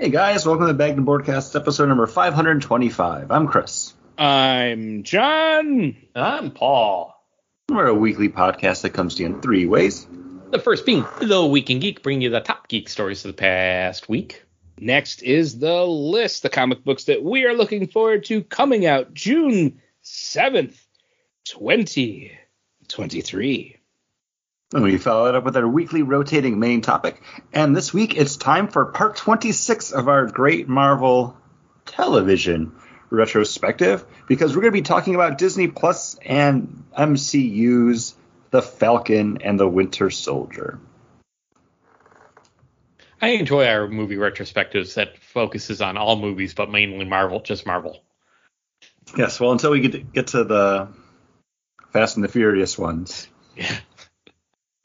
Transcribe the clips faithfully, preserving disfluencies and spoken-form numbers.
Hey guys, welcome to the Bagged and Boardcast, episode number five hundred twenty-five. I'm Chris. I'm John. I'm Paul. We're a weekly podcast that comes to you in three ways. The first being The Week in Geek, bringing you the top geek stories of the past week. Next is The List, the comic books that we are looking forward to coming out June seventh, twenty twenty-three. And we follow it up with our weekly rotating main topic. And this week, it's time for part twenty-six of our great Marvel television retrospective, because we're going to be talking about Disney Plus and M C U's The Falcon and the Winter Soldier. I enjoy our movie retrospectives that focuses on all movies, but mainly Marvel, just Marvel. Yes, well, until we get to, get to the Fast and the Furious ones. Yeah.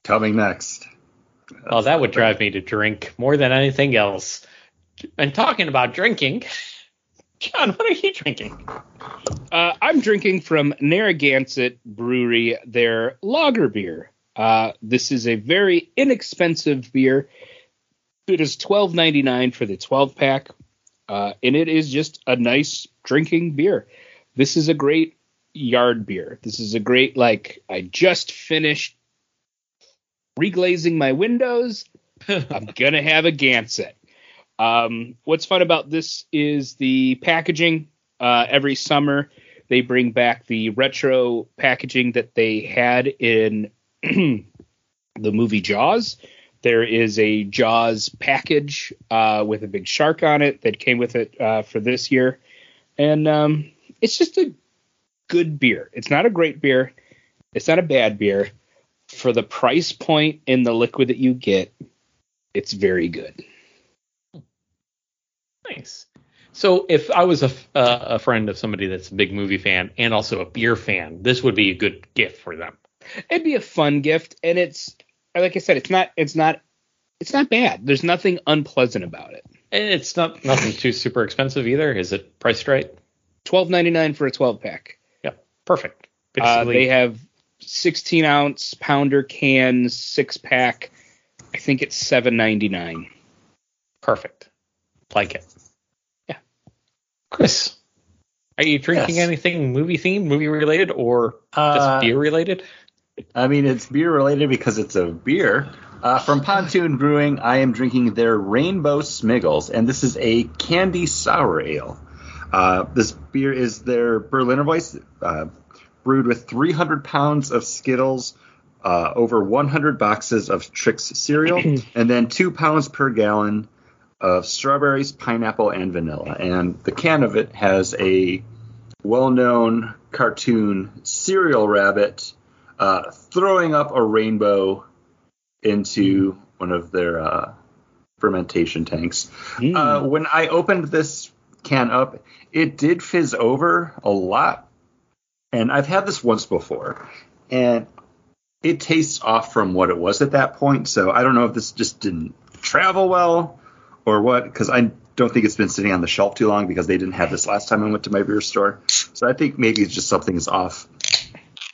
Coming next. That's oh, that would drive me to drink more than anything else. And talking about drinking, John, what are you drinking? Uh, I'm drinking from Narragansett Brewery, their lager beer. Uh, this is a very inexpensive beer. It is twelve ninety-nine for the twelve pack, uh, and it is just a nice drinking beer. This is a great yard beer. This is a great, like, I just finished reglazing my windows. I'm gonna have a Gansett. Um, what's fun about this is the packaging. Uh, every summer they bring back the retro packaging that they had in the movie Jaws. There is a Jaws package uh, with a big shark on it that came with it uh, for this year, and um, it's just a good beer. It's not a great beer. It's not a bad beer. For the price point and the liquid that you get, it's very good. Nice. So if I was a, uh, a friend of somebody that's a big movie fan and also a beer fan, this would be a good gift for them. It'd be a fun gift. And it's, like I said, it's not, it's not, it's not bad. There's nothing unpleasant about it. And it's not nothing too super expensive either. Is it priced right? twelve ninety-nine for a twelve pack. Yeah. Perfect. Uh, they have sixteen ounce pounder cans, six pack. I think it's seven ninety-nine. Perfect. Like it. Yeah. Chris, are you drinking yes. anything movie themed, movie related, or uh, just beer related? I mean, it's beer related because it's a beer. Uh, from Pontoon Brewing, I am drinking their Rainbow Smiggles, and this is a candy sour ale. Uh, this beer is their Berliner Weiss. Uh, brewed with three hundred pounds of Skittles, uh, over one hundred boxes of Trix cereal, and then two pounds per gallon of strawberries, pineapple, and vanilla. And the can of it has a well-known cartoon cereal rabbit uh, throwing up a rainbow into one of their uh, fermentation tanks. Mm. Uh, when I opened this can up, it did fizz over a lot. And I've had this once before, and it tastes off from what it was at that point. So I don't know if this just didn't travel well or what, because I don't think it's been sitting on the shelf too long because they didn't have this last time I went to my beer store. So I think maybe it's just something is off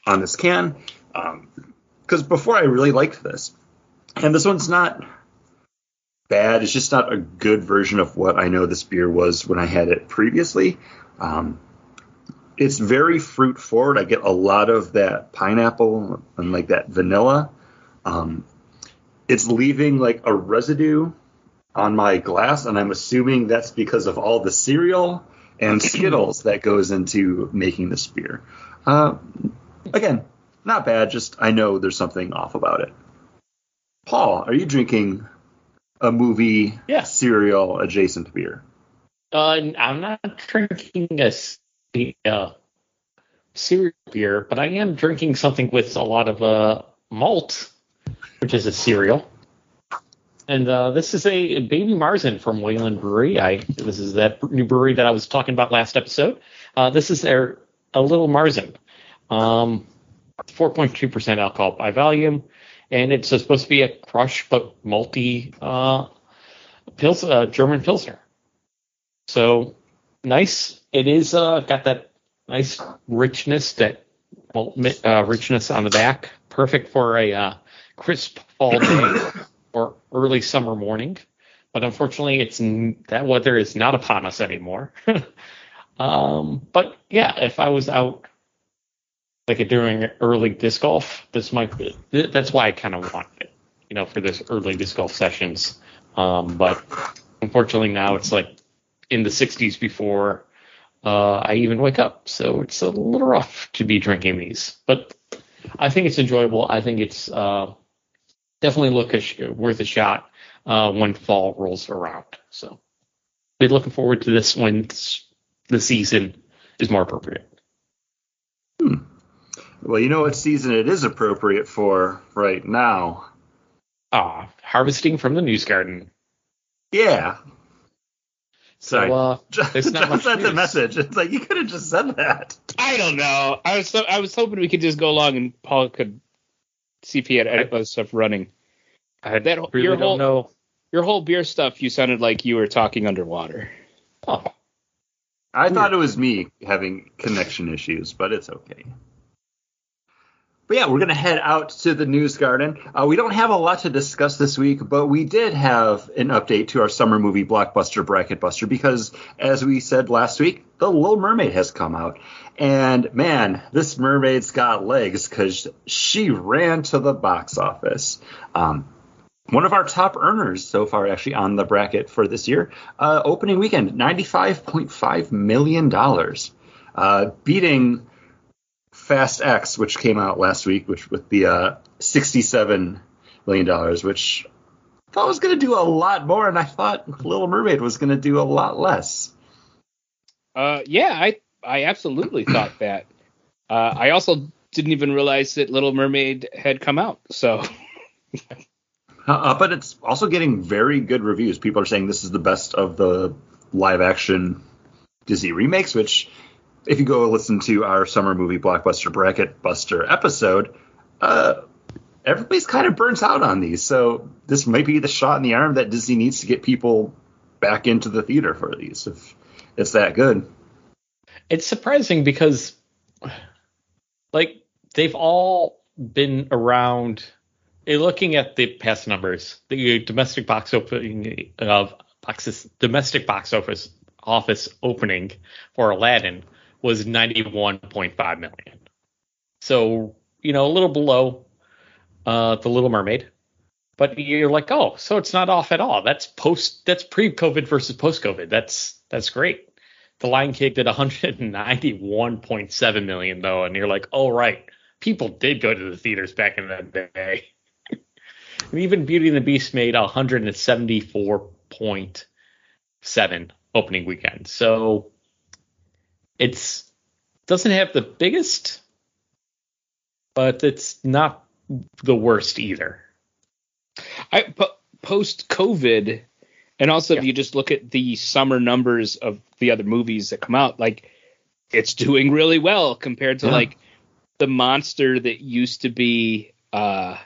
on this can, because um, before I really liked this. And this one's not bad. It's just not a good version of what I know this beer was when I had it previously. Um It's very fruit forward. I get a lot of that pineapple and like that vanilla. Um, it's leaving like a residue on my glass, and I'm assuming that's because of all the cereal and Skittles that goes into making this beer. Uh, again, not bad. Just I know there's something off about it. Paul, are you drinking a movie yeah. cereal adjacent beer? Uh, I'm not drinking a The uh, cereal beer, but I am drinking something with a lot of uh, malt, which is a cereal. And uh, this is a Baby Marzen from Wayland Brewery. I This is that new brewery that I was talking about last episode. Uh, this is their a little Marzen, um, four point two percent alcohol by volume, and it's supposed to be a crush but malty uh, pils- uh, German Pilsner. So nice. It is uh, got that nice richness, that uh, richness on the back. Perfect for a uh, crisp fall day or early summer morning. But unfortunately, it's that weather is not upon us anymore. um, but yeah, if I was out like during early disc golf, this might be, that's why I kind of wanted it, you know, for this early disc golf sessions. Um, but unfortunately, now it's like in the sixties before uh, I even wake up, so it's a little rough to be drinking these. But I think it's enjoyable. I think it's uh, definitely look a sh- worth a shot. Uh, when fall rolls around. So be looking forward to this when the season is more appropriate. Hmm. Well, you know what season it is appropriate for right now? Ah, harvesting from the news garden. Yeah. Sorry. So uh, that's not sent the message. It's like you could have just said that. I don't know. I was so, I was hoping we could just go along and Paul could see if he had edit those stuff running. I that, really your don't whole, know. Your whole beer stuff, you sounded like you were talking underwater. Oh. I Weird. thought it was me having connection issues, but it's okay. But yeah, we're going to head out to the news garden. Uh, we don't have a lot to discuss this week, but we did have an update to our summer movie blockbuster bracket buster because, as we said last week, The Little Mermaid has come out. And, man, this mermaid's got legs because she ran to the box office. Um One of our top earners so far, actually, on the bracket for this year. Uh, opening weekend, ninety-five point five million dollars, uh, beating Fast X, which came out last week, which with the uh, sixty-seven million dollars, which I thought was going to do a lot more, and I thought Little Mermaid was going to do a lot less. Uh, yeah, I, I absolutely thought that. Uh, I also didn't even realize that Little Mermaid had come out, so... Uh, but it's also getting very good reviews. People are saying this is the best of the live-action Disney remakes, which, if you go listen to our summer movie blockbuster bracket buster episode, uh, everybody's kind of burnt out on these. So this might be the shot in the arm that Disney needs to get people back into the theater for these, if it's that good. It's surprising because, like, they've all been around... Looking at the past numbers, the domestic box opening of boxes, domestic box office office opening for Aladdin was ninety-one point five million. So, you know, a little below uh, the Little Mermaid, but you're like, oh, so it's not off at all. That's post. That's pre-COVID versus post-COVID. That's that's great. The Lion King did one hundred ninety-one point seven million though, and you're like, oh right, people did go to the theaters back in that day. And even Beauty and the Beast made one hundred seventy-four point seven opening weekend. So it's doesn't have the biggest, but it's not the worst either. I p- post-COVID, and also yeah. If you just look at the summer numbers of the other movies that come out, like it's doing really well compared to yeah. like the monster that used to be... Uh,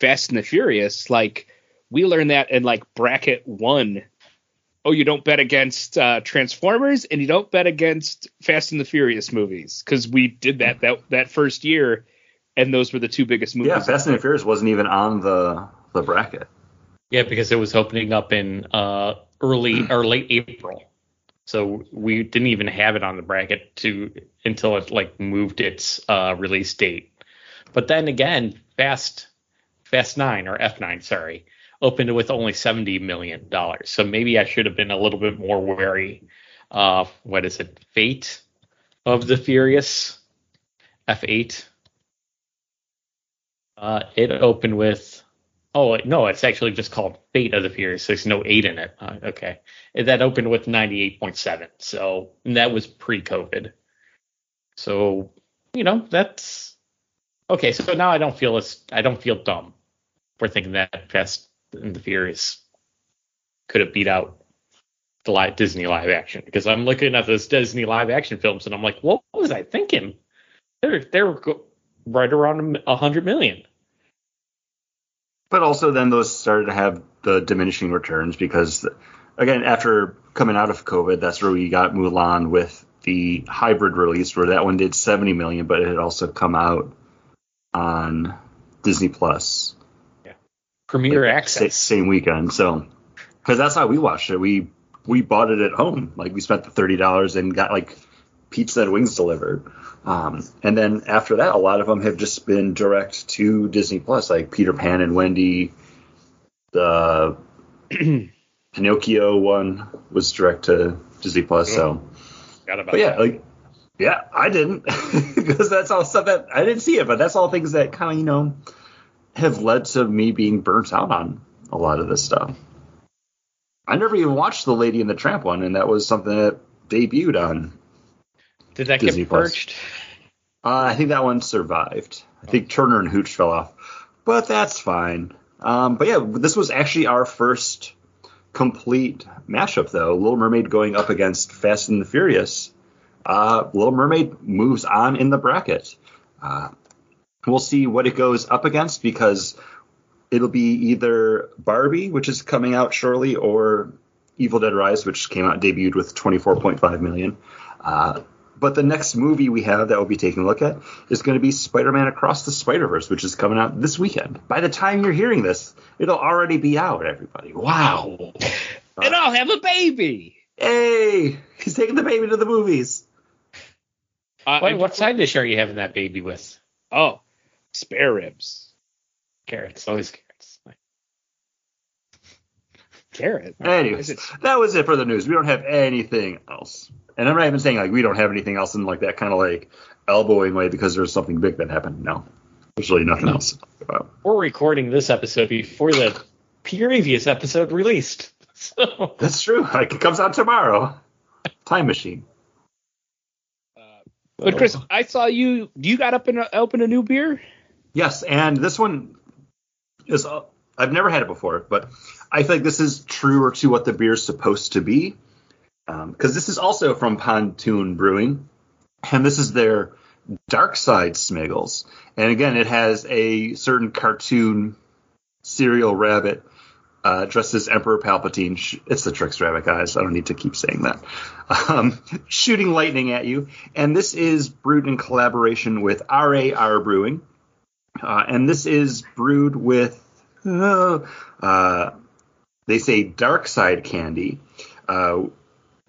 Fast and the Furious, like we learned that in like bracket one. Oh, you don't bet against uh, Transformers and you don't bet against Fast and the Furious movies because we did that, that that first year, and those were the two biggest movies. Yeah, Fast and the Furious wasn't even on the the bracket. Yeah, because it was opening up in uh, early or late April, so we didn't even have it on the bracket to until it like moved its uh, release date. But then again, Fast. Fast nine or F nine, sorry, opened with only seventy million dollars. So maybe I should have been a little bit more wary of, what is it, Fate of the Furious, F eight. Uh, it opened with, oh, no, it's actually just called Fate of the Furious. There's no eight in it. Uh, okay. That opened with ninety-eight point seven. So that was pre-COVID. So, you know, that's, okay, so now I don't feel as, I don't feel dumb. We're thinking that Fast and the Furious could have beat out the live Disney live action because I'm looking at those Disney live action films and I'm like, what was I thinking? They're they're right around a hundred million. But also, then those started to have the diminishing returns because, again, after coming out of COVID, that's where we got Mulan with the hybrid release, where that one did seventy million, but it had also come out on Disney Plus. Yeah. Premiere like, access. Same weekend. So because that's how we watched it. We we bought it at home. Like, we spent the thirty dollars and got like pizza and wings delivered. Um, and then after that, a lot of them have just been direct to Disney Plus, like Peter Pan and Wendy. The Pinocchio one was direct to Disney Plus. So, Got about but yeah, that. like yeah, I didn't because that's all stuff that I didn't see it, but that's all things that kind of, you know, have led to me being burnt out on a lot of this stuff. I never even watched the Lady and the Tramp one, and that was something that debuted on. Did that Disney get purged? Uh, I think that one survived. I think Turner and Hooch fell off, but that's fine. Um, but yeah, this was actually our first complete mashup, though. Little Mermaid going up against Fast and the Furious. Uh, Little Mermaid moves on in the bracket. Uh, we'll see what it goes up against because it'll be either Barbie, which is coming out shortly, or Evil Dead Rise, which came out, debuted with twenty-four point five million dollars. Uh, But the next movie we have that we'll be taking a look at is going to be Spider-Man Across the Spider-Verse, which is coming out this weekend. By the time you're hearing this, it'll already be out, everybody. Wow. Uh, and I'll have a baby. Hey, he's taking the baby to the movies. Uh, Wait, what side dish are you having that baby with? Oh, spare ribs. Carrots, always carrots. Carrot. Anyways, that was it for the news. We don't have anything else. And I'm not even saying, like, we don't have anything else in, like, that kind of, like, elbowing way because there's something big that happened. No. There's really nothing no. else to talk about. We're recording this episode before the previous episode released. So. That's true. Like, it comes out tomorrow. Time machine. Uh, but, Chris, I saw you. You got up and opened a new beer? Yes, and this one is uh, – I've never had it before, but I feel like this is truer to what the beer is supposed to be. Because um, this is also from Pontoon Brewing, and this is their Dark Side Smiggles. And again, it has a certain cartoon serial rabbit uh, dressed as Emperor Palpatine. Sh- it's the Trix rabbit, guys. I don't need to keep saying that. Um, shooting lightning at you. And this is brewed in collaboration with R A R Brewing. Uh, and this is brewed with, uh, uh, they say, Dark Side candy. Uh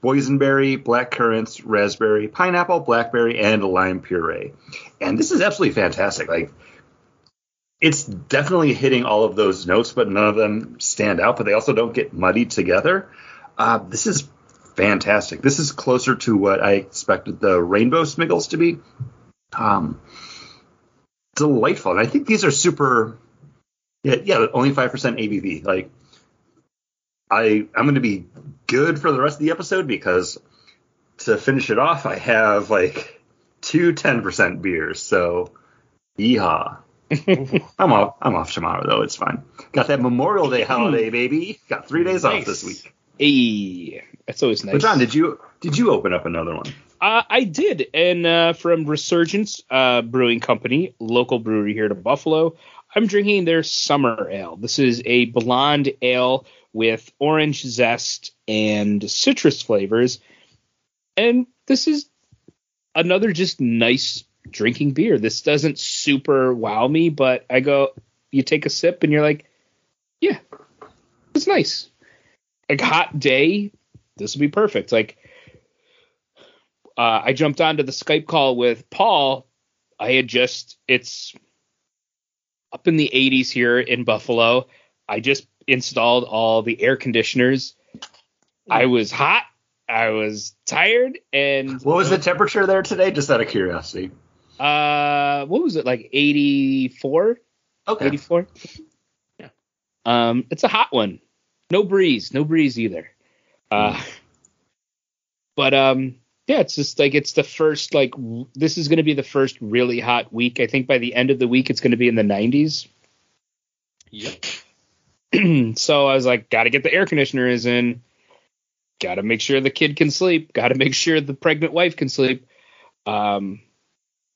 Boysenberry, black currants, raspberry, pineapple, blackberry, and lime puree. And this is absolutely fantastic. Like, it's definitely hitting all of those notes, but none of them stand out. But they also don't get muddied together. Uh, this is fantastic. This is closer to what I expected the Rainbow Smiggles to be. Um, delightful. And I think these are super. Yeah, yeah, only five percent A B V. Like, I I'm going to be good for the rest of the episode because to finish it off, I have like two ten percent beers. So, yeehaw! I'm off. I'm off tomorrow though. It's fine. Got that Memorial Day holiday, baby. Got three days nice. off this week. Hey, that's always nice. But John, did you did you open up another one? Uh, I did, and uh, from Resurgence uh, Brewing Company, local brewery here to Buffalo. I'm drinking their summer ale. This is a blonde ale with orange zest and citrus flavors. And this is another just nice drinking beer. This doesn't super wow me, but I go, you take a sip and you're like, yeah, it's nice. Like, hot day, this would be perfect. Like, uh, I jumped onto the Skype call with Paul. I had just, it's up in the eighties here in Buffalo. I just installed all the air conditioners. I was hot. I was tired. And what was the temperature there today? Just out of curiosity. Uh, what was it, like eighty-four? Okay. eighty-four. Yeah. Um, it's a hot one. No breeze. No breeze either. Uh, mm. But um, yeah, it's just like it's the first like w- this is going to be the first really hot week. I think by the end of the week, it's going to be in the nineties. Yep. So I was like, got to get the air conditioners in. Got to make sure the kid can sleep. Got to make sure the pregnant wife can sleep. Um,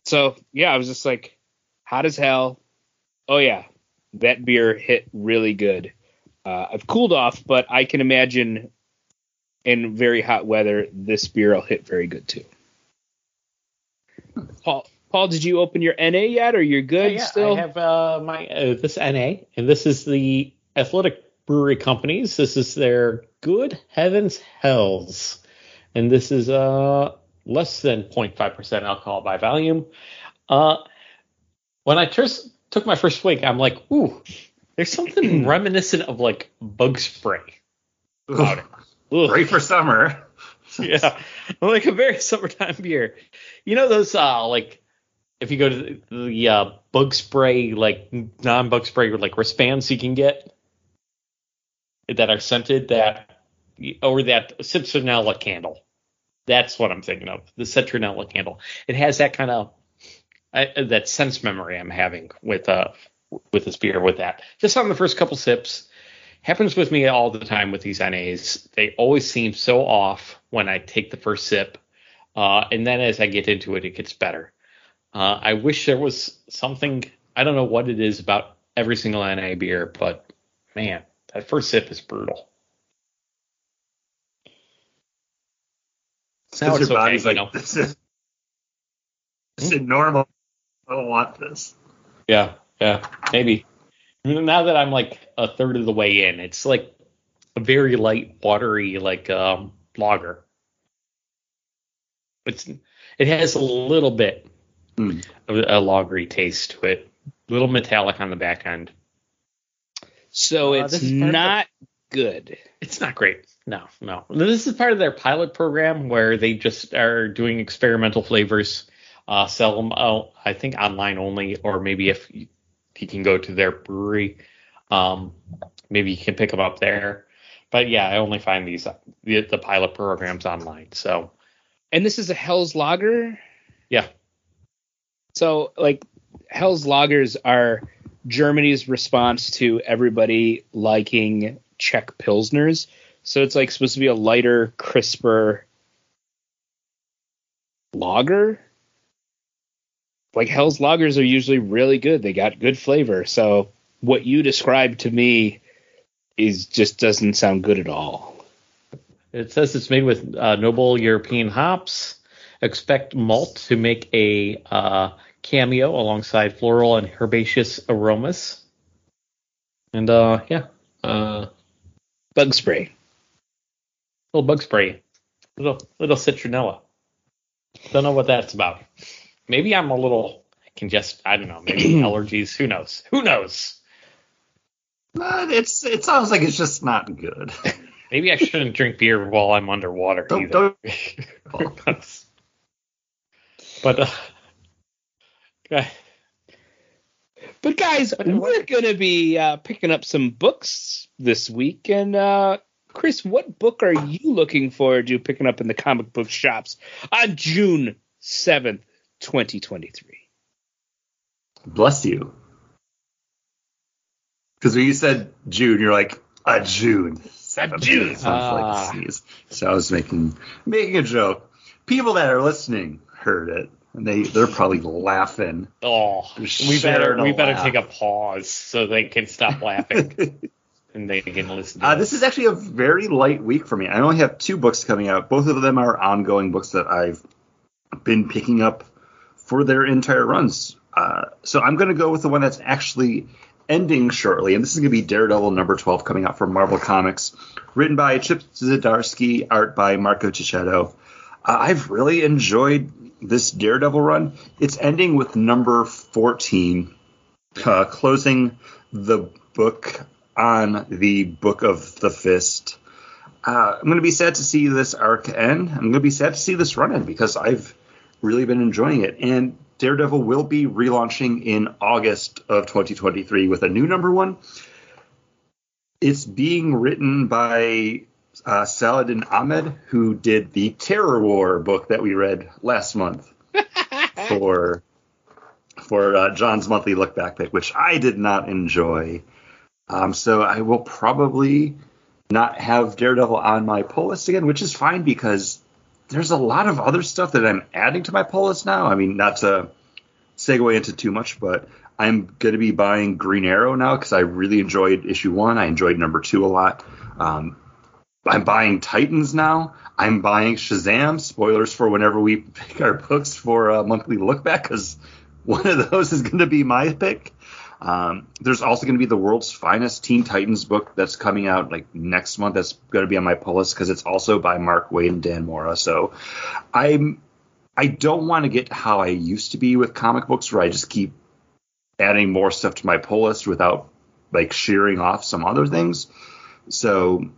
so, yeah, I was just like, hot as hell. Oh, yeah, that beer hit really good. Uh, I've cooled off, but I can imagine in very hot weather, this beer will hit very good, too. Paul. Paul, did you open your N A yet, or you're good yeah, yeah. still? I have uh, my uh, this N A, and this is the Athletic brewery companies. This is their Good Heavens Hells. And this is uh, less than zero point five percent alcohol by volume. Uh, when I first took my first swig, I'm like, ooh, there's something reminiscent of like bug spray about it. Ugh. Great for summer. Yeah, like a very summertime beer. You know those uh, like if you go to the, the uh, bug spray, like non-bug spray, like wristbands you can get that are scented, that or that citronella candle. That's what I'm thinking of. The citronella candle. It has that kind of I, that sense memory I'm having with uh with this beer with that. Just on the first couple sips. Happens with me all the time with these N As. They always seem so off when I take the first sip. Uh, and then as I get into it, it gets better. Uh, I wish there was something, I don't know what it is about every single N A beer, but man, that first sip is brutal. Now it's your okay, body's like, you know. This is this hmm? is normal. I don't want this. Yeah, yeah, maybe. Now that I'm like a third of the way in, it's like a very light, watery, like um, lager. It's it has a little bit mm. of a lagery taste to it, a little metallic on the back end. So uh, it's not the, good. It's not great. No, no. This is part of their pilot program where they just are doing experimental flavors, uh, sell them out, I think online only, or maybe if. You, You can go to their brewery. Um, maybe you can pick them up there. But yeah, I only find these the, the pilot programs online. So, and this is a Hell's Lager. Yeah. So like Hell's Lagers are Germany's response to everybody liking Czech Pilsners. So it's like supposed to be a lighter, crisper lager. Like Hell's Lagers are usually really good. They got good flavor. So what you described to me is just doesn't sound good at all. It says it's made with uh, noble European hops. Expect malt to make a uh, cameo alongside floral and herbaceous aromas. And uh, yeah, uh, bug spray, little bug spray, little little citronella. Don't know what that's about. Maybe I'm a little congested. I don't know. Maybe allergies. Who knows? Who knows? But it's it sounds like it's just not good. Maybe I shouldn't drink beer while I'm underwater don't, either. Don't. but uh, okay. But guys, we're gonna be uh, picking up some books this week, and uh, Chris, what book are you looking forward to picking up in the comic book shops on June seventh? twenty twenty-three. Bless you. Because when you said June, you're like a June. A June. Sounds ah. like a sneeze. So I was making making a joke. People that are listening heard it, and they they're probably laughing. Oh, we better we better laugh. Take a pause so they can stop laughing and they can listen. To uh, this is actually a very light week for me. I only have two books coming out. Both of them are ongoing books that I've been picking up for their entire runs. Uh, so I'm going to go with the one that's actually ending shortly. And this is going to be Daredevil number twelve coming out from Marvel Comics. Written by Chip Zdarsky, art by Marco Cicchetto. Uh, I've really enjoyed this Daredevil run. It's ending with number fourteen, uh, closing the book on the Book of the Fist. Uh, I'm going to be sad to see this arc end. I'm going to be sad to see this run end because I've really been enjoying it. And Daredevil will be relaunching in August of twenty twenty-three with a new number one. It's being written by uh, Saladin Ahmed, who did the Terror War book that we read last month for for uh, John's monthly look back pick, which I did not enjoy. Um, so I will probably not have Daredevil on my pull list again, which is fine because there's a lot of other stuff that I'm adding to my pull list now. I mean, not to segue into too much, but I'm going to be buying Green Arrow now because I really enjoyed issue one. I enjoyed number two a lot. Um, I'm buying Titans now. I'm buying Shazam. Spoilers for whenever we pick our books for a monthly look back because one of those is going to be my pick. Um, there's also going to be the world's finest Teen Titans book that's coming out like next month. That's going to be on my pull list because it's also by Mark Waid and Dan Mora. So I'm, I don't want to get how I used to be with comic books where I just keep adding more stuff to my pull list without like shearing off some other things. So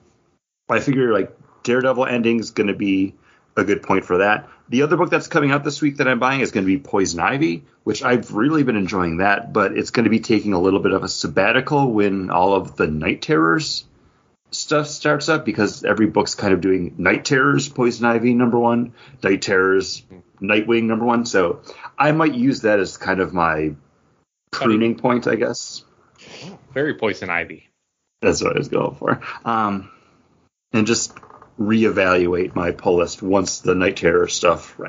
I figure like Daredevil ending is going to be a good point for that. The other book that's coming out this week that I'm buying is going to be Poison Ivy, which I've really been enjoying that, but it's going to be taking a little bit of a sabbatical when all of the Night Terrors stuff starts up, because every book's kind of doing Night Terrors, Poison Ivy number one, Night Terrors, Nightwing number one. So I might use that as kind of my pruning point, I guess. Very Poison Ivy. That's what I was going for. Um, and just reevaluate my pull list once the Night Terror stuff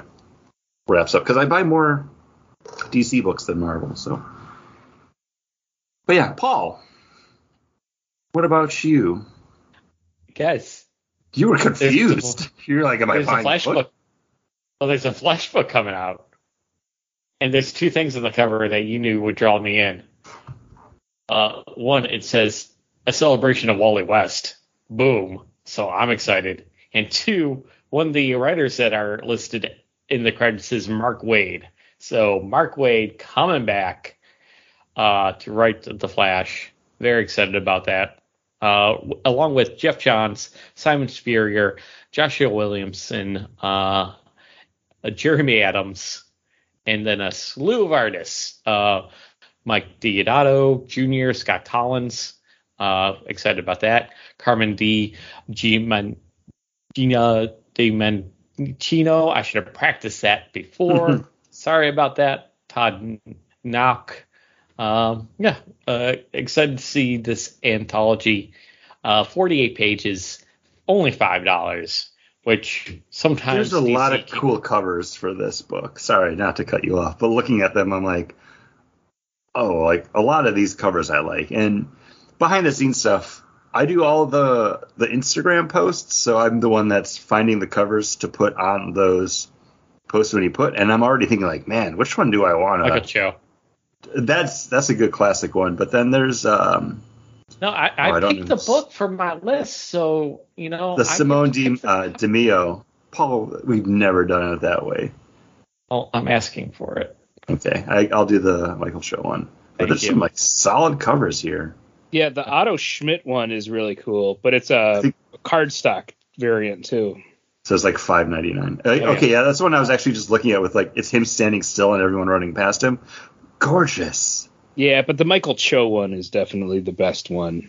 wraps up, because I buy more D C books than Marvel. So, but yeah, Paul, what about you? Guys, you were confused. The, You're like, am I buying a Flash book? book? Well, there's a Flash book coming out, and there's two things on the cover that you knew would draw me in. Uh, one, it says a celebration of Wally West. Boom. So I'm excited. And two, one of the writers that are listed in the credits is Mark Waid. So Mark Waid coming back uh, to write The Flash. Very excited about that. Uh, along with Jeff Johns, Simon Spurrier, Joshua Williamson, uh, Jeremy Adams, and then a slew of artists. Uh, Mike Deodato Junior, Scott Collins. Uh, excited about that. Carmen D. Gina DiMantino. I should have practiced that before. Sorry about that. Todd Knock. Um, yeah, uh, excited to see this anthology. Uh, forty-eight pages, only five dollars, which sometimes... There's a lot of cool covers for this book. Sorry, not to cut you off, but looking at them, I'm like, oh, like a lot of these covers I like. And behind the scenes stuff, I do all the the Instagram posts, so I'm the one that's finding the covers to put on those posts when you put. And I'm already thinking, like, man, which one do I want to? Michael Cho. That's that's a good classic one. But then there's um. No, I, I, oh, I picked the book from my list, so you know the I Simone De, uh, DeMeo. Paul, we've never done it that way. Well, I'm asking for it. Okay, I, I'll do the Michael Cho one. But Thank there's you. some like solid covers here. Yeah, the Otto Schmidt one is really cool, but it's a cardstock variant too. So it's like five dollars and ninety-nine cents. Oh, okay, yeah. yeah, that's one I was actually just looking at with like it's him standing still and everyone running past him. Gorgeous. Yeah, but the Michael Cho one is definitely the best one.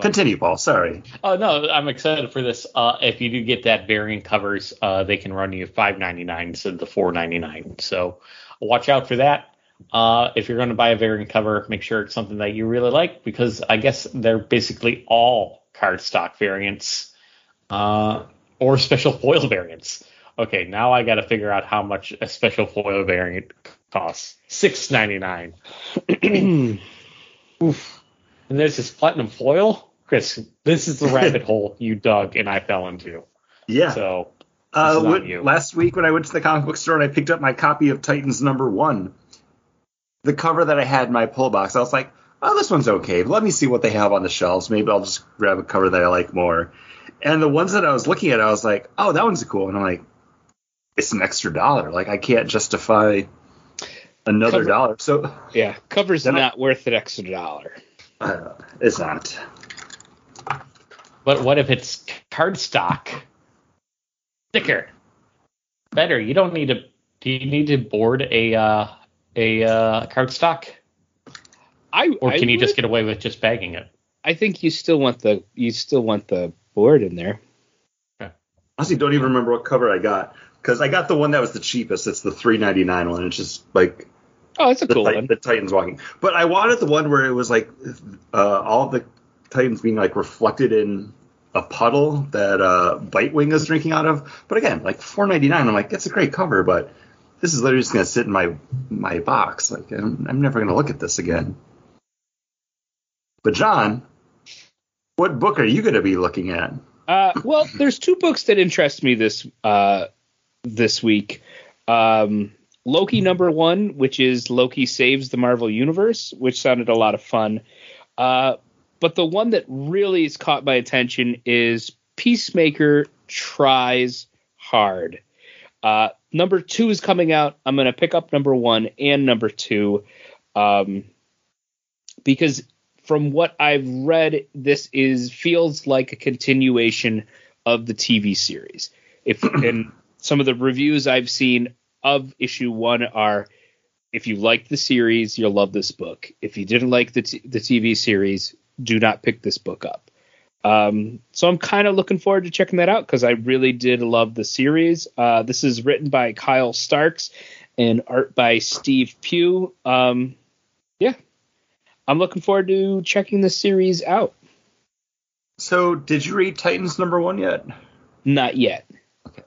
Continue, Paul. Sorry. Oh no, I'm excited for this. Uh, if you do get that variant covers, uh, they can run you five dollars and ninety-nine cents instead of the four dollars and ninety-nine cents. So watch out for that. Uh, if you're going to buy a variant cover, make sure it's something that you really like, because I guess they're basically all cardstock variants uh, or special foil variants. Okay, now I got to figure out how much a special foil variant costs. six dollars and ninety-nine cents. Oof. And there's this platinum foil. Chris, this is the rabbit hole you dug and I fell into. Yeah. So uh, what, last week when I went to the comic book store and I picked up my copy of Titans number one, the cover that I had in my pull box, I was like, oh, this one's okay. Let me see what they have on the shelves. Maybe I'll just grab a cover that I like more. And the ones that I was looking at, I was like, oh, that one's cool. And I'm like, it's an extra dollar. Like, I can't justify another cover, dollar. So yeah, cover's not I, worth an extra dollar. Uh, it's not. But what if it's cardstock? Thicker. Better. You don't need to... Do you need to board a... Uh, A uh, cardstock, I or can I you would, just get away with just bagging it? I think you still want the you still want the board in there. Okay. Honestly, don't even remember what cover I got, because I got the one that was the cheapest. It's the three dollars and ninety-nine cents one. It's just like, oh, that's a the cool tit- one. The Titans walking, but I wanted the one where it was like uh, all the Titans being like reflected in a puddle that uh, Bitewing is drinking out of. But again, like four dollars and ninety-nine cents, I'm like, that's a great cover, but this is literally just going to sit in my my box. Like I'm, I'm never going to look at this again. But John, what book are you going to be looking at? Uh, well, there's two books that interest me this uh, this week. Um, Loki number one, which is Loki Saves the Marvel Universe, which sounded a lot of fun. Uh, but the one that really has caught my attention is Peacemaker Tries Hard. Uh, number two is coming out. I'm going to pick up number one and number two um, because from what I've read, this is feels like a continuation of the T V series. If and some of the reviews I've seen of issue one are, if you like the series, you'll love this book. If you didn't like the t- the T V series, do not pick this book up. Um, so I'm kind of looking forward to checking that out because I really did love the series. Uh, this is written by Kyle Starks and art by Steve Pugh. Um, yeah, I'm looking forward to checking the series out. So did you read Titans number one yet? Not yet. Okay.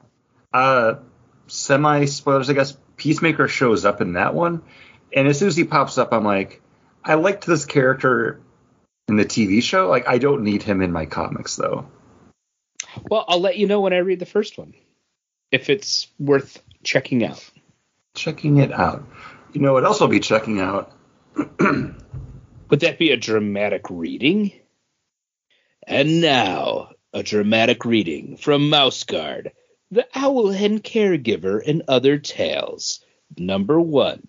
Uh, semi spoilers, I guess. Peacemaker shows up in that one. And as soon as he pops up, I'm like, I liked this character in the T V show. Like, I don't need him in my comics, though. Well, I'll let you know when I read the first one, if it's worth checking out. Checking it out. You know what else I'll be checking out? Would that be a dramatic reading? And now, a dramatic reading from Mouse Guard, The Owlhen Caregiver and Other Tales, number one,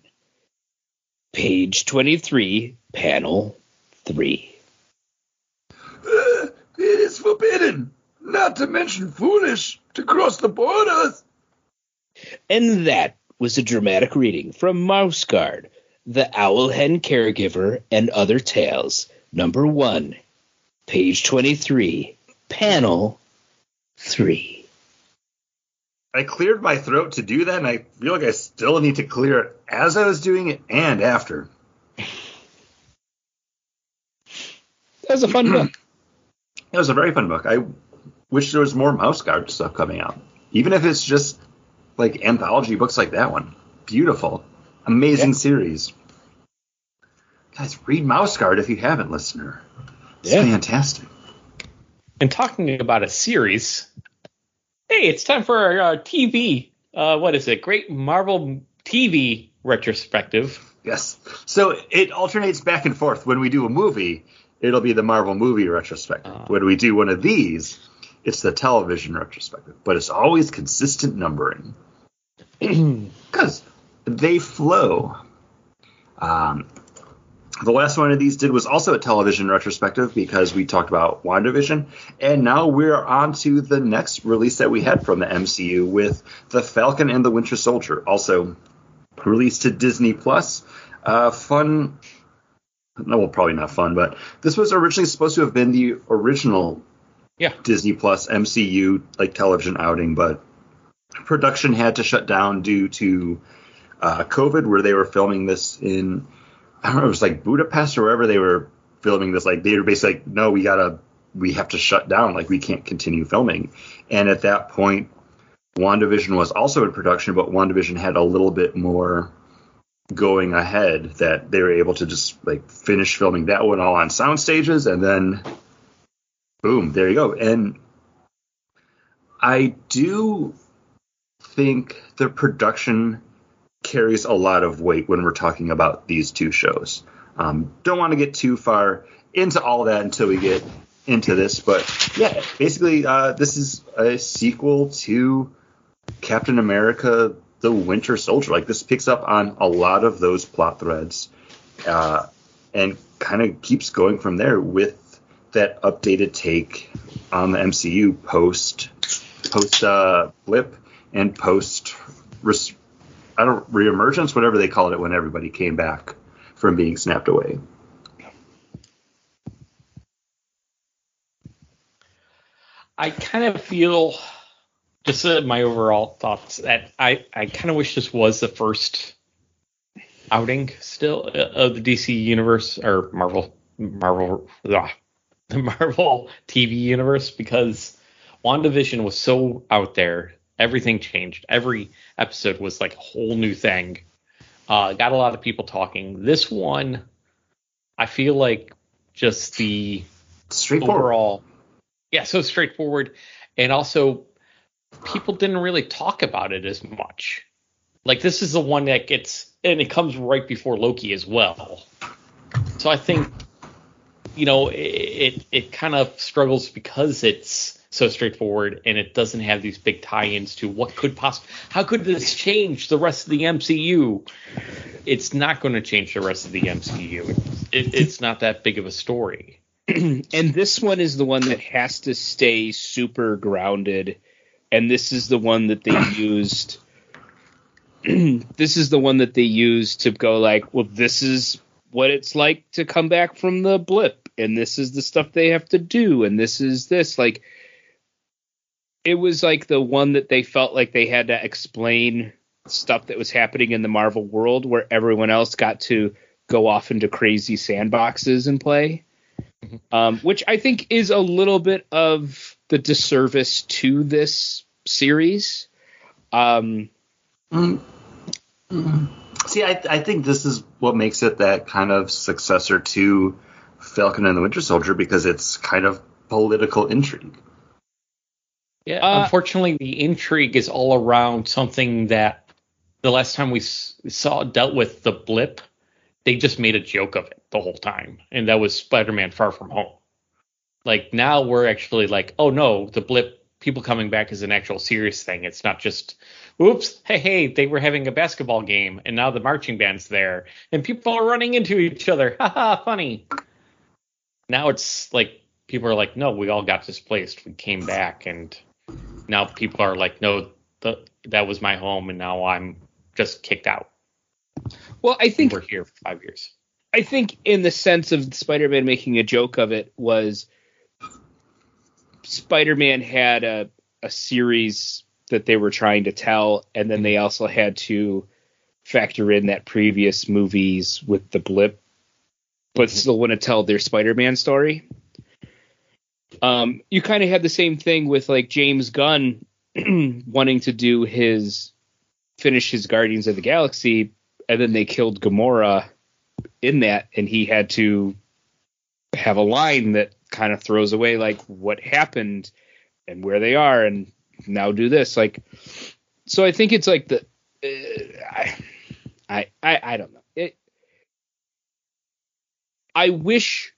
page twenty-three, panel three. Uh, it is forbidden, not to mention foolish, to cross the borders. And that was a dramatic reading from Mouse Guard, The Owlhen Caregiver and Other Tales, number one, page twenty-three, panel three. I cleared my throat to do that, and I feel like I still need to clear it as I was doing it and after. That was a fun book. It was a very fun book. I wish there was more Mouse Guard stuff coming out, even if it's just like anthology books like that one. Beautiful, amazing yeah. series. Guys, read Mouse Guard if you haven't, listener. It's yeah. fantastic. And talking about a series. Hey, it's time for our, our T V. Uh, what is it? Great Marvel T V retrospective. Yes. So it alternates back and forth. When we do a movie, it'll be the Marvel movie retrospective. Uh, when we do one of these, it's the television retrospective. But it's always consistent numbering because they flow. Um, the last one of these did was also a television retrospective because we talked about WandaVision, and now we're on to the next release that we had from the M C U with The Falcon and the Winter Soldier, also released to Disney Plus. Uh, fun, no, well, probably not fun, but this was originally supposed to have been the original yeah. Disney Plus M C U like television outing, but production had to shut down due to uh, COVID, where they were filming this in. I don't know, it was like Budapest or wherever they were filming this. Like, they were basically like, no, we gotta, we have to shut down. Like, we can't continue filming. And at that point, WandaVision was also in production, but WandaVision had a little bit more going ahead that they were able to just like finish filming that one all on sound stages. And then boom, there you go. And I do think the production carries a lot of weight when we're talking about these two shows. Um, don't want to get too far into all that until we get into this, but yeah, basically uh, this is a sequel to Captain America, The Winter Soldier. Like, this picks up on a lot of those plot threads uh, and kind of keeps going from there with that updated take on the M C U post, post uh, Blip and post res- I don't reemergence, whatever they called it when everybody came back from being snapped away. I kind of feel, just uh, my overall thoughts, that I, I kind of wish this was the first outing still of the D C universe or Marvel Marvel the Marvel T V universe, because WandaVision was so out there. Everything changed. Every episode was like a whole new thing. Uh, got a lot of people talking. This one, I feel like just the overall. Yeah, so straightforward. And also, people didn't really talk about it as much. Like, this is the one that gets, and it comes right before Loki as well. So I think, you know, it it, it kind of struggles because it's so straightforward, and it doesn't have these big tie-ins to what could possibly, how could this change the rest of the M C U? It's not going to change the rest of the M C U. It, it's not that big of a story. And this one is the one that has to stay super grounded. And this is the one that they used. This is the one that they used to go like, well, this is what it's like to come back from the blip. And this is the stuff they have to do. And this is this, like, it was like the one that they felt like they had to explain stuff that was happening in the Marvel world, where everyone else got to go off into crazy sandboxes and play. Um, which I think is a little bit of the disservice to this series. Um, mm. Mm. See, I, I think this is what makes it that kind of successor to Falcon and the Winter Soldier, because it's kind of political intrigue. Yeah, uh, unfortunately, the intrigue is all around something that the last time we saw dealt with the blip, they just made a joke of it the whole time. And that was Spider-Man Far From Home. Like, now we're actually like, oh, no, the blip, people coming back is an actual serious thing. It's not just, oops, hey, hey, they were having a basketball game, and now the marching band's there, and people are running into each other. Ha ha, funny. Now it's like, people are like, no, we all got displaced. We came back, and now people are like, no, the, that was my home, and now I'm just kicked out. Well, I think we're here for five years. I think in the sense of Spider-Man making a joke of it was Spider-Man had a, a series that they were trying to tell. And then they also had to factor in that previous movies with the blip, but still want to tell their Spider-Man story. Um, you kind of had the same thing with like James Gunn wanting to do his finish his Guardians of the Galaxy. And then they killed Gamora in that, and he had to have a line that kind of throws away, like, what happened and where they are, and now do this. Like, so I think it's like the uh, I, I I I don't know. It, I wish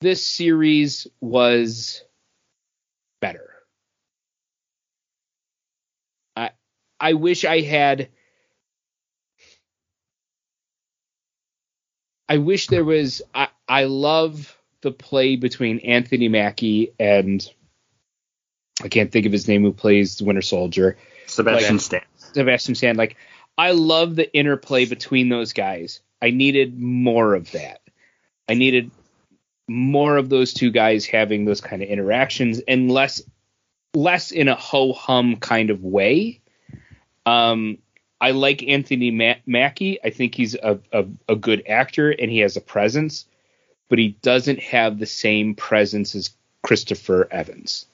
this series was better. I I wish I had. I wish there was I, I love the play between Anthony Mackie and I can't think of his name, who plays the Winter Soldier. Sebastian like, Stan. Sebastian Stan. Like, I love the interplay between those guys. I needed more of that. I needed more of those two guys having those kind of interactions, and less less in a ho-hum kind of way. Um I like Anthony Ma- Mackie. I think he's a, a, a good actor, and he has a presence, but he doesn't have the same presence as Christopher Evans.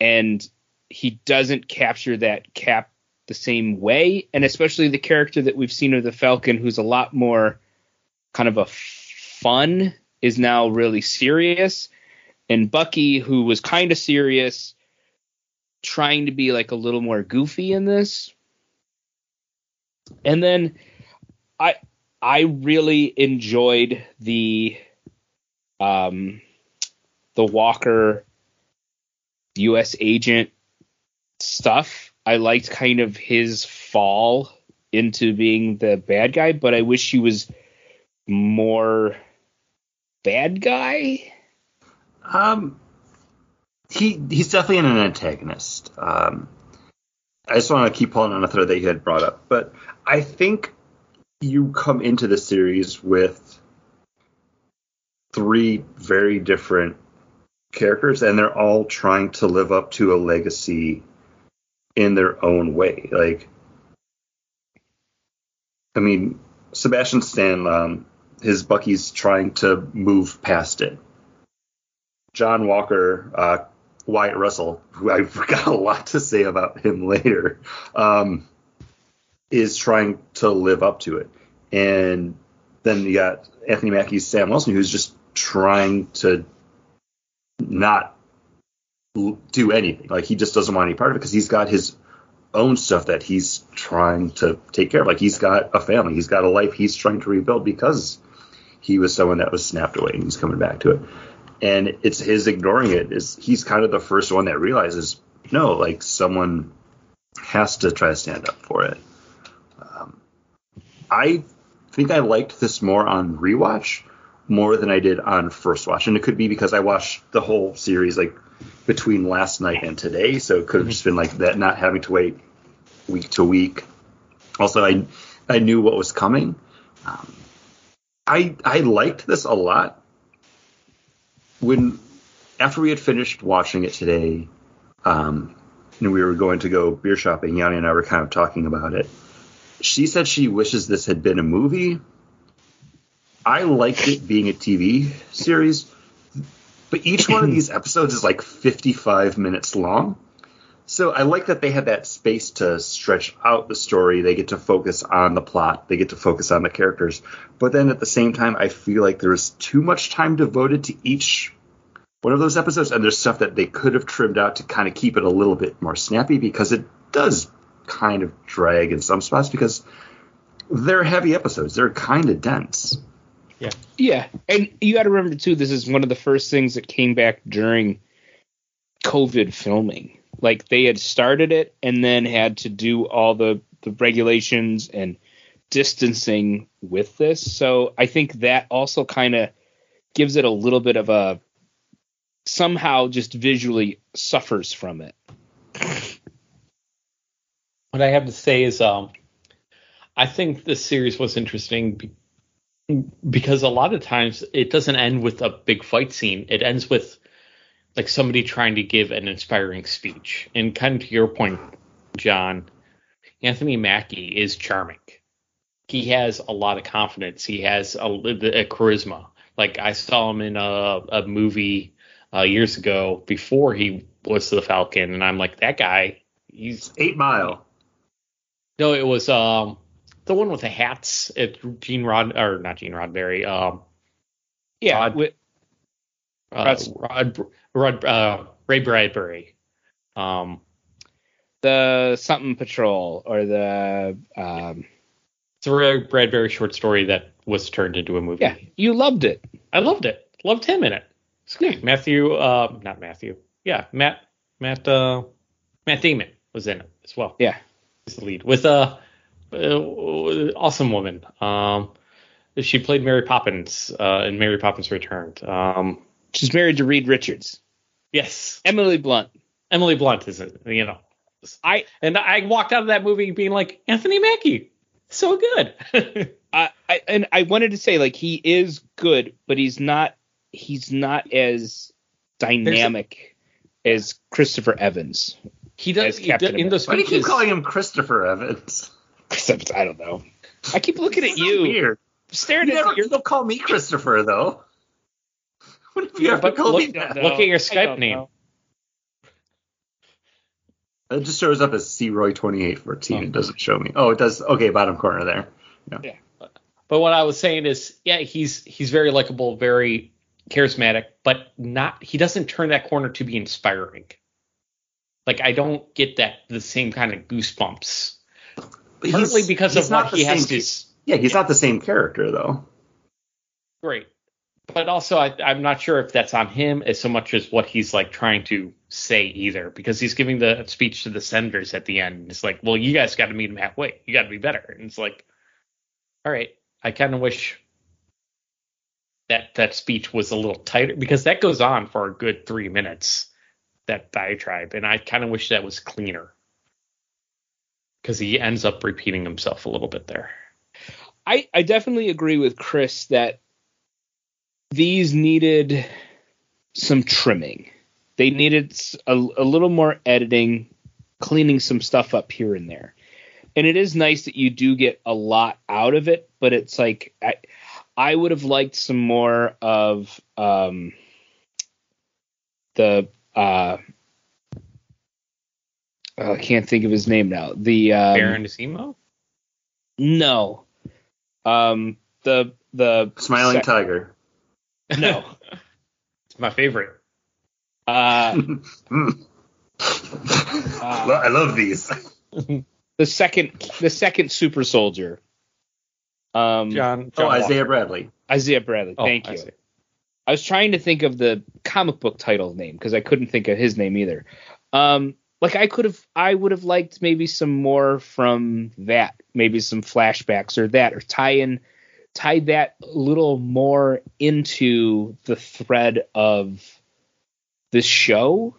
And he doesn't capture that cap the same way, and especially the character that we've seen of the Falcon, who's a lot more kind of a fun, is now really serious. And Bucky, who was kind of serious, trying to be like a little more goofy in this. And then I I really enjoyed the um the Walker U S agent stuff. I liked kind of his fall into being the bad guy, but I wish he was more bad guy. Um he he's definitely an antagonist. Um I just want to keep pulling on a thread that you had brought up, but I think you come into the series with three very different characters, and they're all trying to live up to a legacy in their own way. Like, I mean, Sebastian Stan, um, his Bucky's trying to move past it. John Walker, uh, Wyatt Russell, who I've got a lot to say about him later, um, is trying to live up to it. And then you got Anthony Mackie's Sam Wilson, who's just trying to not do anything. Like, he just doesn't want any part of it because he's got his own stuff that he's trying to take care of. Like, he's got a family, he's got a life he's trying to rebuild because he was someone that was snapped away and he's coming back to it. And it's his ignoring it is he's kind of the first one that realizes, no, like, someone has to try to stand up for it. Um, I think I liked this more on rewatch more than I did on first watch. And it could be because I watched the whole series like between last night and today. So it could have just been like that, not having to wait week to week. Also, I, I knew what was coming. Um, I, I liked this a lot. When, after we had finished watching it today, um, and we were going to go beer shopping, Yanni and I were kind of talking about it. She said she wishes this had been a movie. I liked it being a T V series, but each one of these episodes is like fifty-five minutes long. So I like that they had that space to stretch out the story. They get to focus on the plot. They get to focus on the characters. But then at the same time, I feel like there is too much time devoted to each one of those episodes. And there's stuff that they could have trimmed out to kind of keep it a little bit more snappy, because it does kind of drag in some spots because they're heavy episodes. They're kind of dense. Yeah. Yeah. And you got to remember, too, this is one of the first things that came back during COVID filming. Like, they had started it and then had to do all the, the regulations and distancing with this. So I think that also kind of gives it a little bit of a somehow just visually suffers from it. What I have to say is um, I think this series was interesting be- because a lot of times it doesn't end with a big fight scene. It ends with like somebody trying to give an inspiring speech. And kind of to your point, John, Anthony Mackie is charming. He has a lot of confidence. He has a, a charisma. Like, I saw him in a, a movie uh, years ago before he was the Falcon. And I'm like, that guy, he's Eight Mile. No, it was um, the one with the hats. It, Gene Rod, or not Gene Roddenberry. Um, yeah. Rod, with, uh, Rod, Rod, uh, Ray Bradbury, um, the something patrol, or the um, it's a Ray Bradbury short story that was turned into a movie. Yeah, you loved it. I loved it. Loved him in it. It's great. Matthew, uh, not Matthew. Yeah, Matt, Matt, uh, Matt Damon was in it as well. Yeah, he's the lead with a uh, awesome woman. Um, she played Mary Poppins uh, in Mary Poppins Returned. Um. She's married to Reed Richards. Yes. Emily Blunt. Emily Blunt isn't, you know. I And I walked out of that movie being like, Anthony Mackie, so good. I, I And I wanted to say, like, he is good, but he's not he's not as dynamic a, as Christopher Evans. He does. He does in those Why do you keep calling him Christopher Evans? Except, I don't know. I keep looking at so you. Weird. Staring you at never, you. Don't call me Christopher, though. What if you have to call look, me that? Look at your Skype name. Know. It just shows up as C Roy twenty-eight fourteen. Oh. It doesn't show me. Oh, it does. Okay, bottom corner there. Yeah. yeah. But what I was saying is, yeah, he's he's very likable, very charismatic, but not. He doesn't turn that corner to be inspiring. Like, I don't get that the same kind of goosebumps. But partly he's, because he's of what he same, has to. Yeah, he's yeah. not the same character though. Great. But also, I, I'm not sure if that's on him as so much as what he's, like, trying to say either. Because he's giving the speech to the senators at the end. It's like, well, you guys got to meet him halfway. You got to be better. And it's like, all right, I kind of wish that that speech was a little tighter. Because that goes on for a good three minutes, that diatribe. And I kind of wish that was cleaner. Because he ends up repeating himself a little bit there. I, I definitely agree with Chris that these needed some trimming. They needed a, a little more editing, cleaning some stuff up here and there. And it is nice that you do get a lot out of it, but it's like I, I would have liked some more of um, the uh, oh, I can't think of his name now. The um, Baron Decimo? No, um, the the Smiling sec- Tiger. No, it's my favorite. Uh, uh, I love these. the second the second super soldier. Um, John, John. Oh, Isaiah Walker. Bradley. Isaiah Bradley. Oh, thank you. I, I was trying to think of the comic book title name because I couldn't think of his name either. Um, like I could have, I would have liked maybe some more from that, maybe some flashbacks or that, or tie in, tie that a little more into the thread of this show,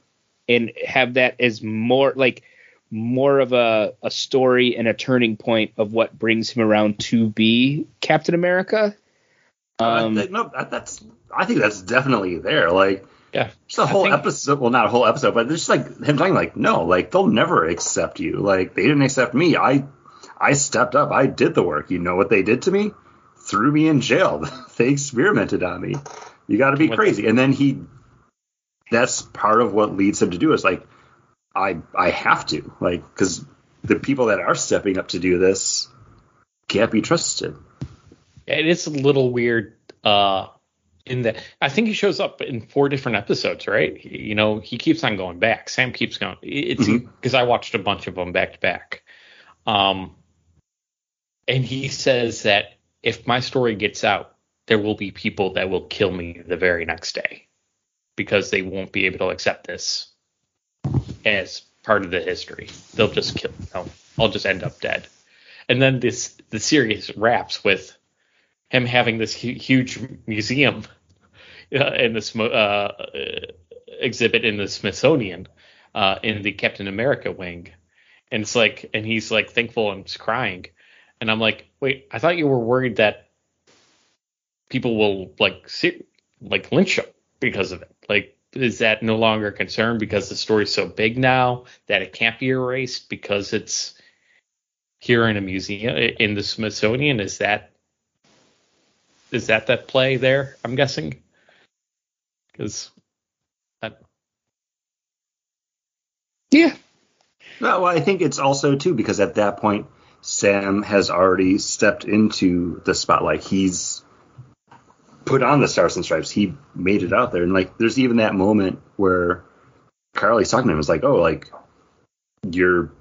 and have that as more like. more of a, a story and a turning point of what brings him around to be Captain America. Um, uh, th- no, that's, I think that's definitely there. Like, yeah, just a whole think, episode. Well, not a whole episode, but just like him talking like, no, like they'll never accept you. Like they didn't accept me. I, I stepped up. I did the work. You know what they did to me? Threw me in jail. They experimented on me. You got to be crazy. The- and then he, that's part of what leads him to do is like, I I have to, like, because the people that are stepping up to do this can't be trusted. It is a little weird uh, in that I think he shows up in four different episodes, right? He, you know, he keeps on going back. Sam keeps going. It's because mm-hmm. I watched a bunch of them back to back. Um, and he says that if my story gets out, there will be people that will kill me the very next day because they won't be able to accept this as part of the history. They'll just kill me. I'll, I'll just end up dead. And then this the series wraps with him having this hu- huge museum uh, in this uh, exhibit in the Smithsonian uh, in the Captain America wing. And it's like, and he's like thankful and crying. And I'm like, wait, I thought you were worried that people will like sit, like lynch him because of it. Like, is that no longer a concern because the story's so big now that it can't be erased because it's here in a museum in the Smithsonian? Is that, is that that play there? I'm guessing. Cause I don't know. Yeah. No, well, I think it's also too, because at that point, Sam has already stepped into the spotlight. He's put on the Stars and Stripes. He made it out there. And like, there's even that moment where Carly's talking to him. It's like, oh, like you're,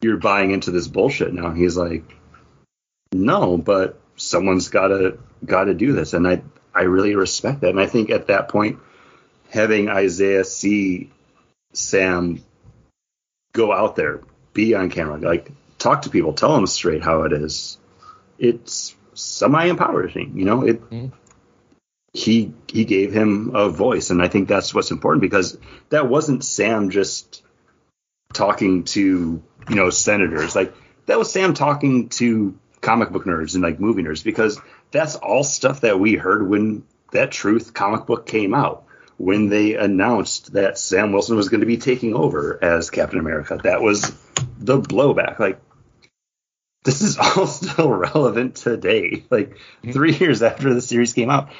you're buying into this bullshit now. He's like, no, but someone's gotta, gotta do this. And I, I really respect that. And I think at that point, having Isaiah see Sam go out there, be on camera, like talk to people, tell them straight how it is. It's semi-empowering, you know, it, mm-hmm. He he gave him a voice, and I think that's what's important, because that wasn't Sam just talking to, you know, senators. Like, that was Sam talking to comic book nerds and, like, movie nerds, because that's all stuff that we heard when that Truth comic book came out, when they announced that Sam Wilson was going to be taking over as Captain America. That was the blowback. Like, this is all still relevant today, like, three years after the series came out.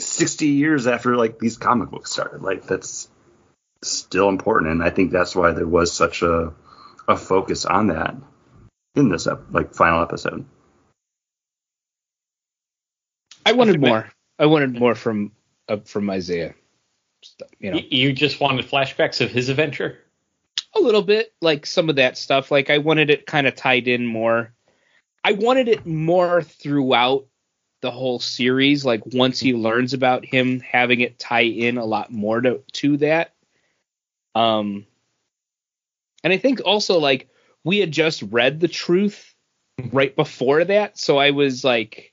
sixty years after, like, these comic books started. Like, that's still important, and I think that's why there was such a a focus on that in this ep- like final episode. I wanted more. I wanted more from uh, from Isaiah. You know, you just wanted flashbacks of his adventure. A little bit, like some of that stuff. Like, I wanted it kind of tied in more. I wanted it more throughout the whole series, like once he learns about him, having it tie in a lot more to, to that. Um, and I think also, like, we had just read The Truth right before that. So I was like,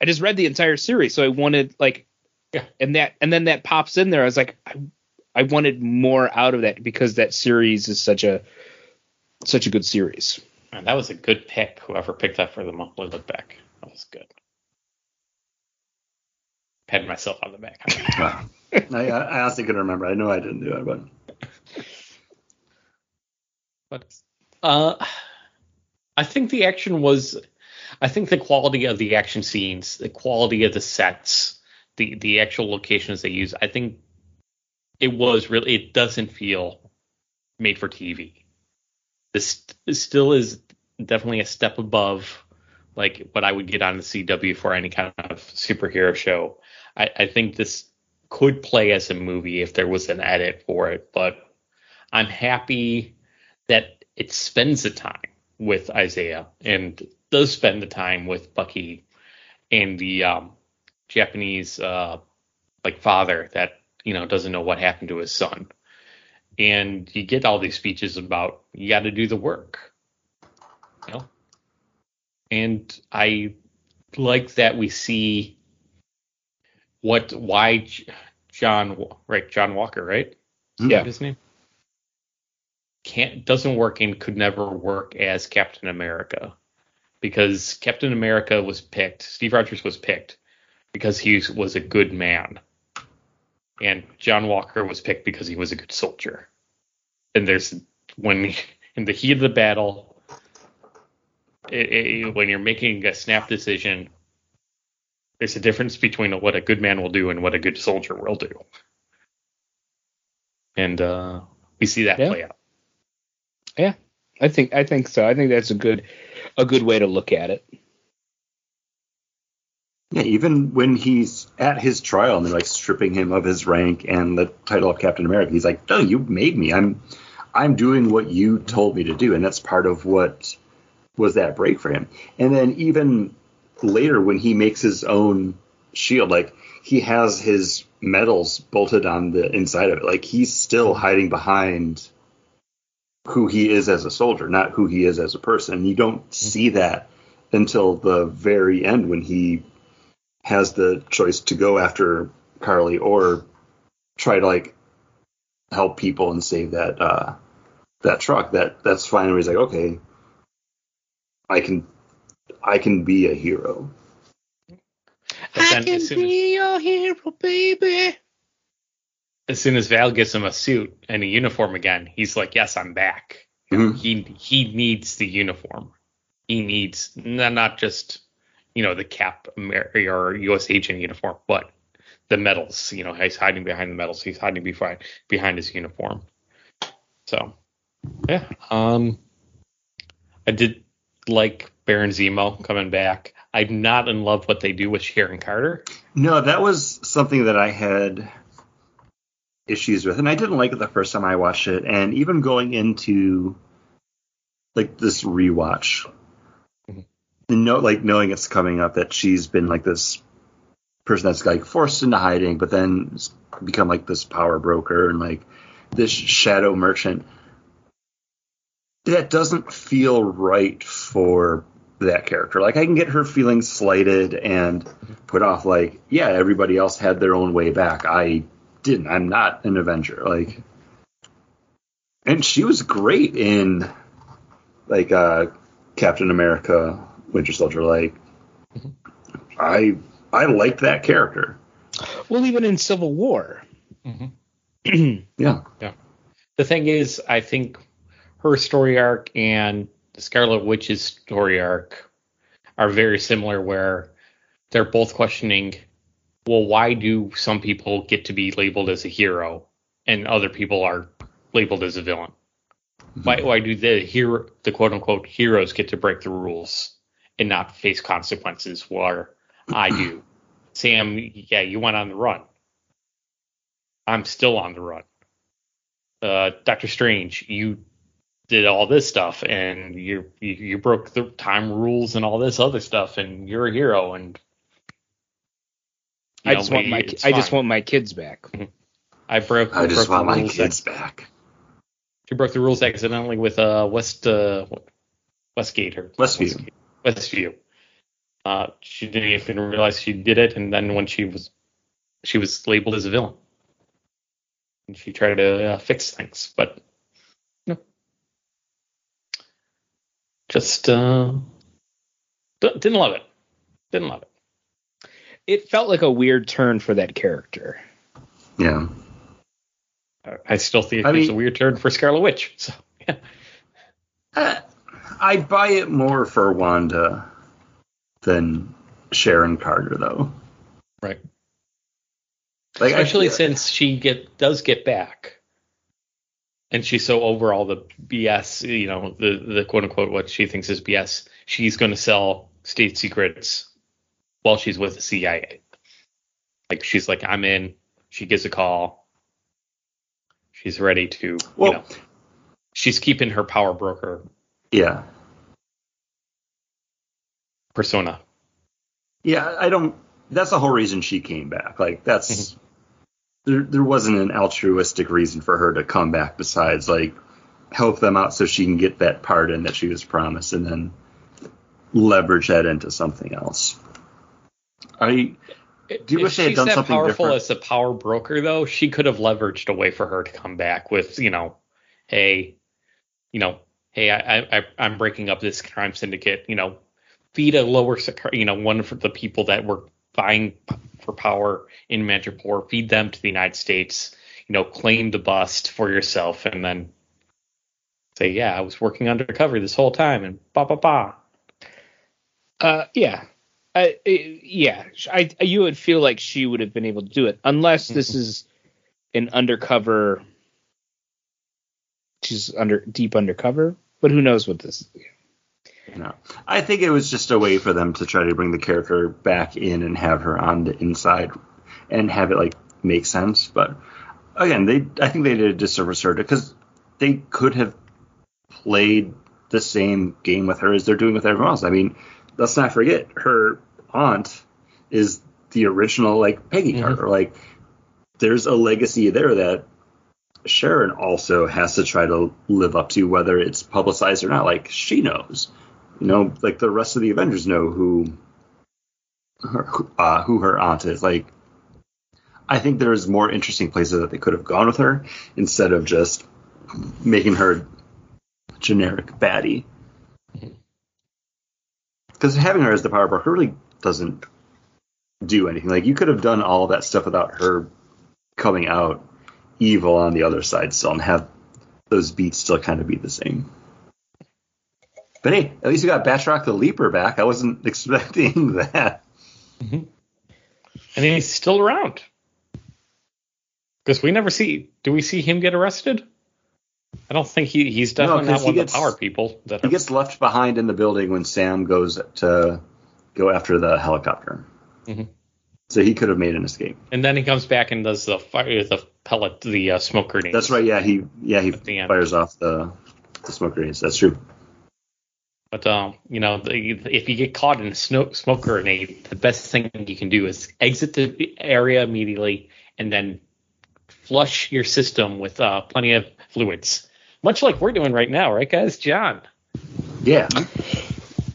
I just read the entire series. So I wanted, like, yeah. and that, and then that pops in there. I was like, I, I wanted more out of that, because that series is such a, such a good series. Man, that was a good pick. Whoever picked that for the monthly look back. That was good. Patted myself on the back. Wow. I, I honestly couldn't remember. I know I didn't do it, but. but uh, I think the action was, I think the quality of the action scenes, the quality of the sets, the, the actual locations they use, I think it was really, it doesn't feel made for T V. This still is definitely a step above, like, what I would get on the C W for any kind of superhero show. I, I think this could play as a movie if there was an edit for it, but I'm happy that it spends the time with Isaiah and does spend the time with Bucky and the um, Japanese uh, like father that, you know, doesn't know what happened to his son. And you get all these speeches about you got to do the work, you know. And I like that we see what why John right John Walker right mm-hmm. yeah his name can't doesn't work and could never work as Captain America, because Captain America was picked Steve Rogers was picked because he was a good man. And John Walker was picked because he was a good soldier. And there's when in the heat of the battle, it, it, when you're making a snap decision, there's a difference between what a good man will do and what a good soldier will do. And uh, we see that yeah. play out. Yeah, I think I think so. I think that's a good a good way to look at it. Yeah, even when he's at his trial and they're like stripping him of his rank and the title of Captain America, he's like, "No, you made me. I'm, I'm doing what you told me to do," and that's part of what was that break for him. And then even later when he makes his own shield, like he has his medals bolted on the inside of it, like he's still hiding behind who he is as a soldier, not who he is as a person. You don't see that until the very end when he has the choice to go after Carly or try to like help people and save that uh, that truck. That that's finally he's like, okay, I can I can be a hero. I can be your hero, baby. As soon as Val gives him a suit and a uniform again, he's like, yes, I'm back. Mm-hmm. He he needs the uniform. He needs not not just, you know, the Cap America or U S agent uniform, but the medals, you know, he's hiding behind the medals. He's hiding behind, behind his uniform. So, yeah. Um, I did like Baron Zemo coming back. I'm not in love what they do with Sharon Carter. No, that was something that I had issues with, and I didn't like it the first time I watched it. And even going into like this rewatch, no, like knowing it's coming up that she's been like this person that's like forced into hiding, but then become like this power broker and like this shadow merchant. That doesn't feel right for that character. Like I can get her feeling slighted and put off like, yeah, everybody else had their own way back. I didn't. I'm not an Avenger. Like, and she was great in like uh, Captain America Winter Soldier, like mm-hmm. I I liked that character. Well, even in Civil War. Mm-hmm. yeah. Yeah. The thing is, I think her story arc and Scarlet Witch's story arc are very similar, where they're both questioning, well, why do some people get to be labeled as a hero and other people are labeled as a villain? Mm-hmm. Why why do the hero the quote unquote heroes get to break the rules and not face consequences, where I do? Sam, yeah, you went on the run. I'm still on the run. Uh, Doctor Strange, you did all this stuff, and you, you you broke the time rules and all this other stuff, and you're a hero. And I know, just want my I fine. just want my kids back. I broke. I just broke want my kids that, back. You broke the rules accidentally with uh West uh Westgate or Westview. Westgate. Westview. Uh, she didn't even realize she did it, and then when she was, she was labeled as a villain, and she tried to uh, fix things, but no, just uh, didn't love it. Didn't love it. It felt like a weird turn for that character. Yeah, I still think I it's mean, a weird turn for Scarlet Witch. So yeah. Uh, I buy it more for Wanda than Sharon Carter, though. Right. Like, especially since she get does get back, and she's so over all the B S, you know, the the quote unquote what she thinks is B S. She's going to sell state secrets while she's with the C I A. Like she's like, I'm in. She gives a call. She's ready to. Well, you know, She's keeping her power broker. Yeah. Persona. Yeah, I don't. That's the whole reason she came back. Like, that's mm-hmm. there. There wasn't an altruistic reason for her to come back besides like help them out so she can get that pardon that she was promised, and then leverage that into something else. I do wish they had done something different. If she's that powerful as a power broker, though, she could have leveraged a way for her to come back with, you know, hey, you know, hey, I, I, I'm breaking up this crime syndicate, you know, feed a lower, you know, one of the people that were vying for power in Madripoor, feed them to the United States, you know, claim the bust for yourself, and then say, yeah, I was working undercover this whole time, and ba ba ba. Uh, yeah. Uh, yeah, I, you would feel like she would have been able to do it, unless this is an undercover. She's under deep undercover, but who knows what this is. Yeah. No, I think it was just a way for them to try to bring the character back in and have her on the inside and have it like make sense. But again, they I think they did a disservice to her because they could have played the same game with her as they're doing with everyone else. I mean, let's not forget her aunt is the original like Peggy mm-hmm. Carter. Like, there's a legacy there that Sharon also has to try to live up to, whether it's publicized or not. Like, she knows, you know, like the rest of the Avengers know who her, uh, who her aunt is. Like, I think there's more interesting places that they could have gone with her instead of just making her generic baddie. Because having her as the power broker really doesn't do anything. Like, you could have done all of that stuff without her coming out evil on the other side still, and have those beats still kind of be the same. But hey, at least we got Batroc the Leaper back. I wasn't expecting that. Mm-hmm. And he's still around. Because we never see... Do we see him get arrested? I don't think he, he's definitely no, not one gets, of the power people. That he are... gets left behind in the building when Sam goes to go after the helicopter. Mm-hmm. So he could have made an escape. And then he comes back and does the fire, the pellet, the uh, smoke grenades. That's right. Yeah, he yeah he fires off the, the smoke grenades. That's true. But um, you know, the, if you get caught in a smoke smoke grenade, the best thing you can do is exit the area immediately and then flush your system with uh, plenty of fluids, much like we're doing right now, right, guys? John. Yeah.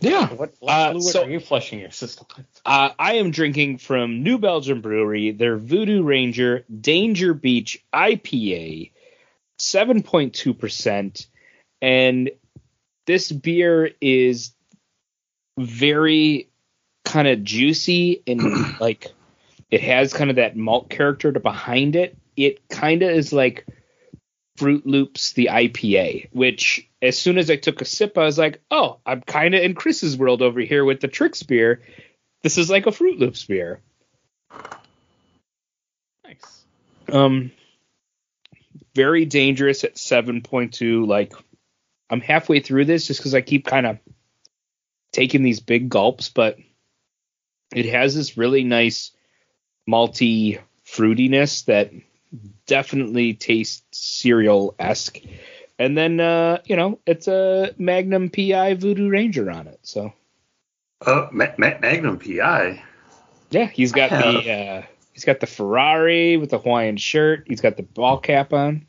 Yeah. What, what uh, fluid so, are you flushing your system with? Uh, I am drinking from New Belgium Brewery, their Voodoo Ranger Danger Beach I P A, seven point two percent. And this beer is very kind of juicy and like it has kind of that malt character to behind it. It kind of is like Fruit Loops, the I P A, which as soon as I took a sip, I was like, oh, I'm kind of in Chris's world over here with the Trix beer. This is like a Fruit Loops beer. Nice. Um, very dangerous at seven point two. Like, I'm halfway through this just because I keep kind of taking these big gulps, but it has this really nice malty fruitiness that definitely tastes cereal-esque. And then, uh, you know, it's a Magnum P I Voodoo Ranger on it. So, oh, Ma- Ma- Magnum P I. Yeah, he's got the uh, he's got the Ferrari with the Hawaiian shirt. He's got the ball cap on.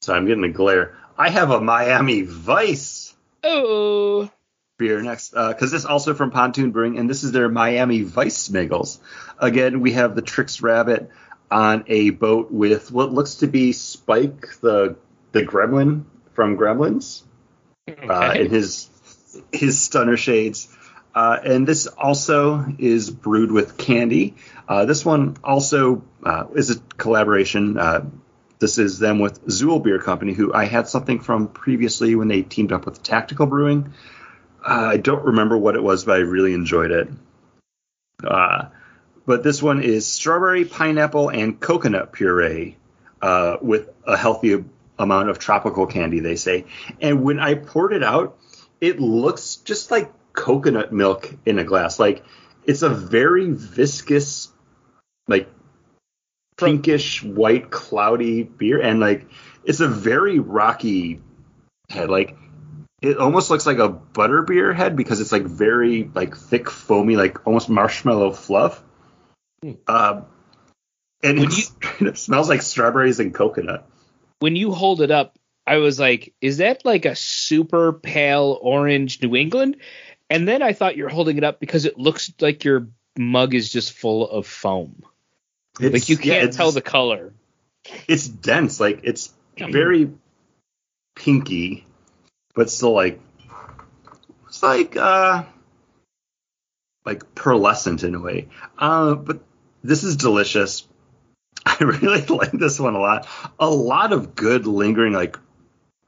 So I'm getting a glare. I have a Miami Vice. Oh. Beer next, because uh, this is also from Pontoon Brewing, and this is their Miami Vice Smiggles. Again, we have the Trix Rabbit on a boat with what looks to be Spike, the the Gremlin from Gremlins, okay. uh, in his his stunner shades. Uh, and this also is brewed with candy. Uh, this one also uh, is a collaboration. Uh, this is them with Zool Beer Company, who I had something from previously when they teamed up with Tactical Brewing. Uh, I don't remember what it was, but I really enjoyed it. Uh, but this one is strawberry, pineapple, and coconut puree uh, with a healthy amount of tropical candy, they say. And when I poured it out, it looks just like coconut milk in a glass. Like, it's a very viscous, like pinkish, white, cloudy beer. And like It's a very rocky head. Like, it almost looks like a butterbeer head because it's like very like thick, foamy, like almost marshmallow fluff. Mm. Uh, and it, you, it smells like strawberries and coconut. When you hold it up, I was like, is that like a super pale orange New England? And then I thought you're holding it up because it looks like your mug is just full of foam. It's, like you can't yeah, tell the color. It's dense. Like it's very pinky, but still like it's like uh like pearlescent in a way. Uh, but this is delicious. I really like this one a lot. A lot of good lingering like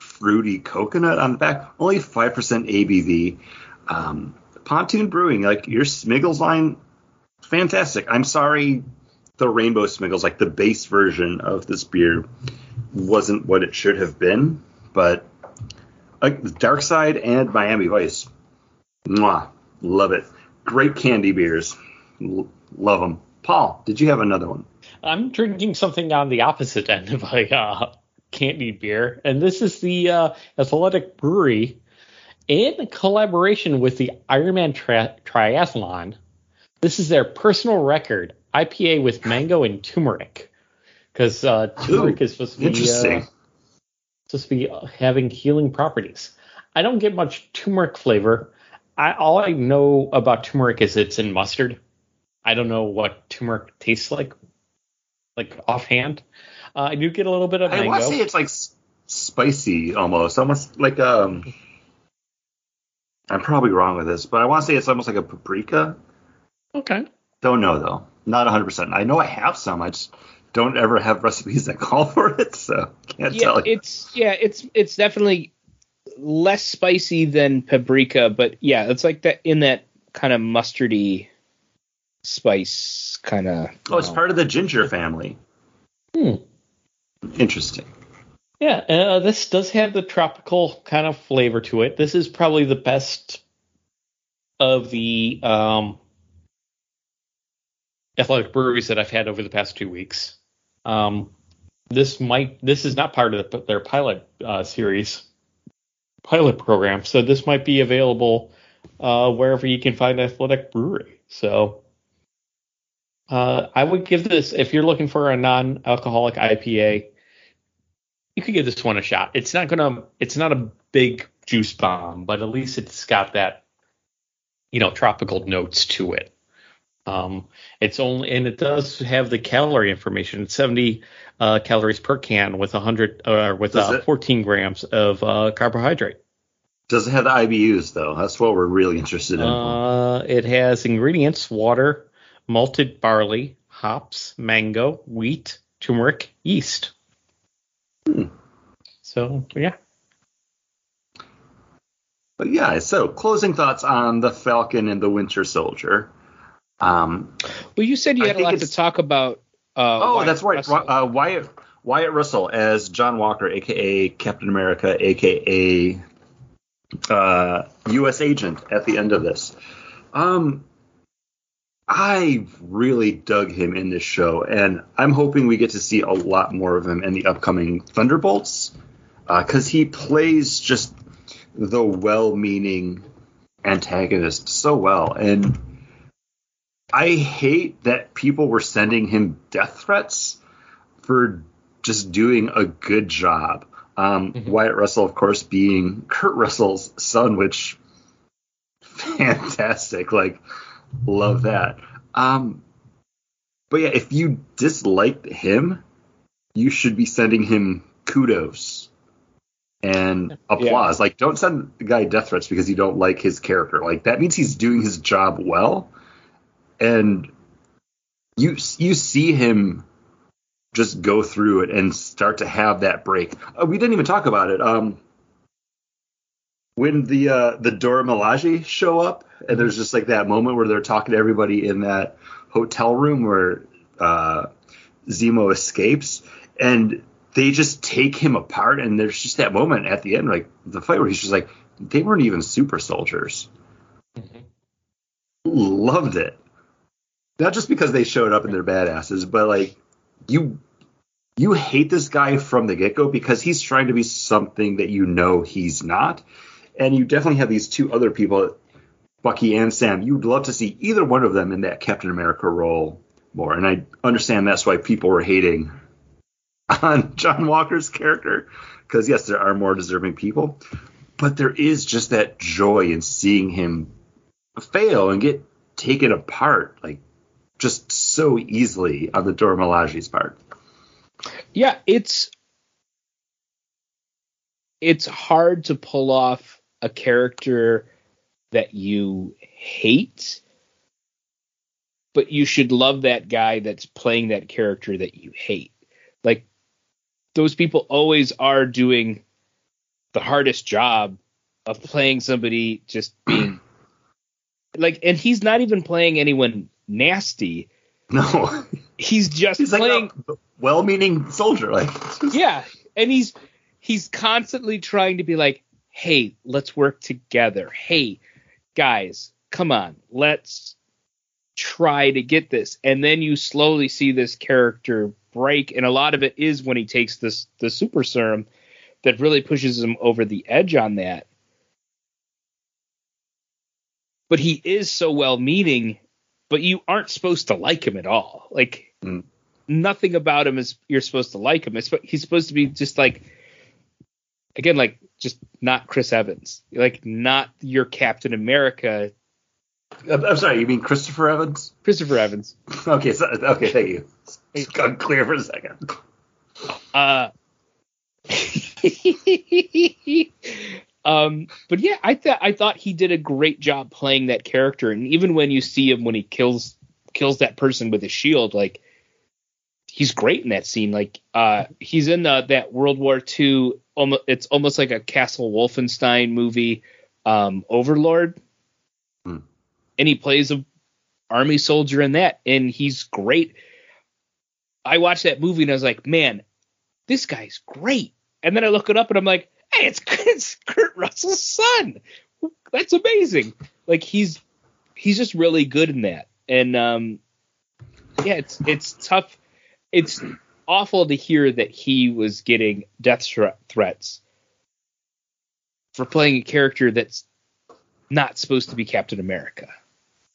fruity coconut on the back. Only five percent A B V. Um, Pontoon Brewing, like your Smiggles line, fantastic. I'm sorry, the Rainbow Smiggles, like the base version of this beer, wasn't what it should have been. But like the Dark Side and Miami Vice, mwah, love it. Great candy beers, L- love them. Paul, did you have another one? I'm drinking something on the opposite end of a uh, candy beer, and this is the uh, Athletic Brewery. In collaboration with the Ironman tri- Triathlon, this is their personal record, I P A with mango and turmeric. Because uh, turmeric Ooh, is supposed to be, uh, supposed to be having healing properties. I don't get much turmeric flavor. I, all I know about turmeric is it's in mustard. I don't know what turmeric tastes like, like offhand. Uh, I do get a little bit of mango. I want to say it's like s- spicy almost, almost like um. I'm probably wrong with this, but I want to say it's almost like a paprika. Okay. Don't know, though. Not one hundred percent. I know I have some. I just don't ever have recipes that call for it, so can't yeah, tell you. It's, yeah, it's it's definitely less spicy than paprika, but, yeah, it's like that in that kind of mustardy spice kind of. Oh, it's know. part of the ginger family. Hmm. Interesting. Yeah, uh, this does have the tropical kind of flavor to it. This is probably the best of the um, athletic breweries that I've had over the past two weeks. Um, this might this is not part of the, their pilot uh, series, pilot program, so this might be available uh, wherever you can find Athletic Brewery. So uh, I would give this, if you're looking for a non-alcoholic I P A, you could give this one a shot. It's not gonna. It's not a big juice bomb, but at least it's got that, you know, tropical notes to it. Um, it's only, and it does have the calorie information. It's seventy uh, calories per can with a hundred or uh, with uh, it, fourteen grams of uh, carbohydrate. Does it have the I B Us though? That's what we're really interested in. Uh, it has ingredients: water, malted barley, hops, mango, wheat, turmeric, yeast. So, yeah. But, yeah, so closing thoughts on The Falcon and the Winter Soldier. Um, well, you said you had a lot to talk about. Uh, oh, Wyatt that's right. Russell. Uh, Wyatt, Wyatt Russell as John Walker, a k a. Captain America, a k a. Uh, U S agent at the end of this. Um, I really dug him in this show, and I'm hoping we get to see a lot more of him in the upcoming Thunderbolts, because uh, he plays just the well-meaning antagonist so well. And I hate that people were sending him death threats for just doing a good job. Um, mm-hmm. Wyatt Russell, of course, being Kurt Russell's son, which fantastic, like. Love that. Um, but yeah, if you disliked him, you should be sending him kudos and applause. Yeah. Like, don't send the guy death threats because you don't like his character. Like, that means he's doing his job well. And you you see him just go through it and start to have that break. Uh, we didn't even talk about it. Um, when the uh, the Dora Milaje show up, and there's just like that moment where they're talking to everybody in that hotel room where uh, Zemo escapes, and they just take him apart. And there's just that moment at the end, like the fight, where he's just like, they weren't even super soldiers. Mm-hmm. Loved it. Not just because they showed up and they're badasses, but like you you hate this guy from the get-go because he's trying to be something that you know he's not. And you definitely have these two other people, Bucky and Sam. You'd love to see either one of them in that Captain America role more. And I understand that's why people were hating on John Walker's character, because, yes, there are more deserving people. But there is just that joy in seeing him fail and get taken apart, like, just so easily on the Dora Milaje's part. Yeah, it's it's hard to pull off a character that you hate, but you should love that guy that's playing that character that you hate. Like, those people always are doing the hardest job of playing somebody just being like, and he's not even playing anyone nasty. No, he's just he's playing like a well-meaning soldier. Like, yeah. And he's, he's constantly trying to be like, hey, let's work together. Hey guys, come on, let's try to get this. And then you slowly see this character break. And a lot of it is when he takes this, the super serum that really pushes him over the edge on that. But he is so well-meaning, but you aren't supposed to like him at all. Like, mm. nothing about him is you're supposed to like him. It's, he's supposed to be just like, again, like just not Chris Evans, like not your Captain America. I'm, I'm sorry, you mean Christopher Evans? Christopher Evans. Okay, so, okay, thank you. It's gone clear for a second. Uh, um, but yeah, I thought I thought he did a great job playing that character, and even when you see him when he kills kills that person with his shield, like he's great in that scene. Like uh, he's in the, that World War Two. Almost, it's almost like a Castle Wolfenstein movie, um, Overlord, mm. and he plays an army soldier in that, and he's great. I watched that movie and I was like, man, this guy's great. And then I look it up and I'm like, hey, it's, it's Kurt Russell's son. That's amazing. Like he's he's just really good in that. And um, yeah, it's it's tough. It's awful to hear that he was getting death thre- threats for playing a character that's not supposed to be Captain America.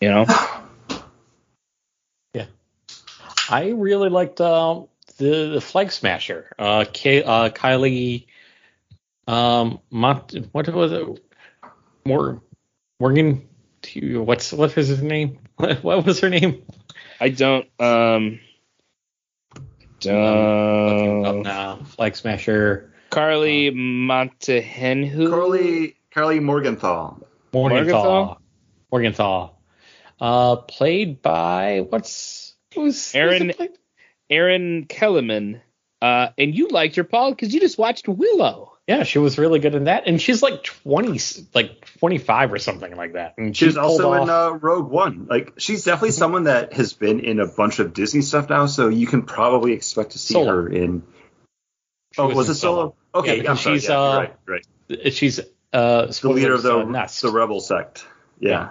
You know? Yeah. I really liked. Um... The, the Flag Smasher, uh, Kay, uh, Kylie, um, Mont, what was it? Mor, Morgan, what's what is his name? What, what was her name? I don't. Um, don't um, now. Flag Smasher. Carly um, Montehenhu. Carly Carly Morgenthau. Morgenthau. Morgenthau. Uh, played by what's who's Aaron. Who's Aaron Kellerman, uh, and you liked her, Paul, because you just watched Willow. Yeah, she was really good in that, and she's like twenty, like twenty-five or something like that. And she she's also off. in uh, Rogue One. Like, she's definitely someone that has been in a bunch of Disney stuff now, so you can probably expect to see Solo. her in. She oh, was, was in it Solo? Solo? Okay, yeah, I'm she's sorry. Yeah, uh, right, right. She's uh, the leader of the uh, Nest. the rebel sect. Yeah, yeah.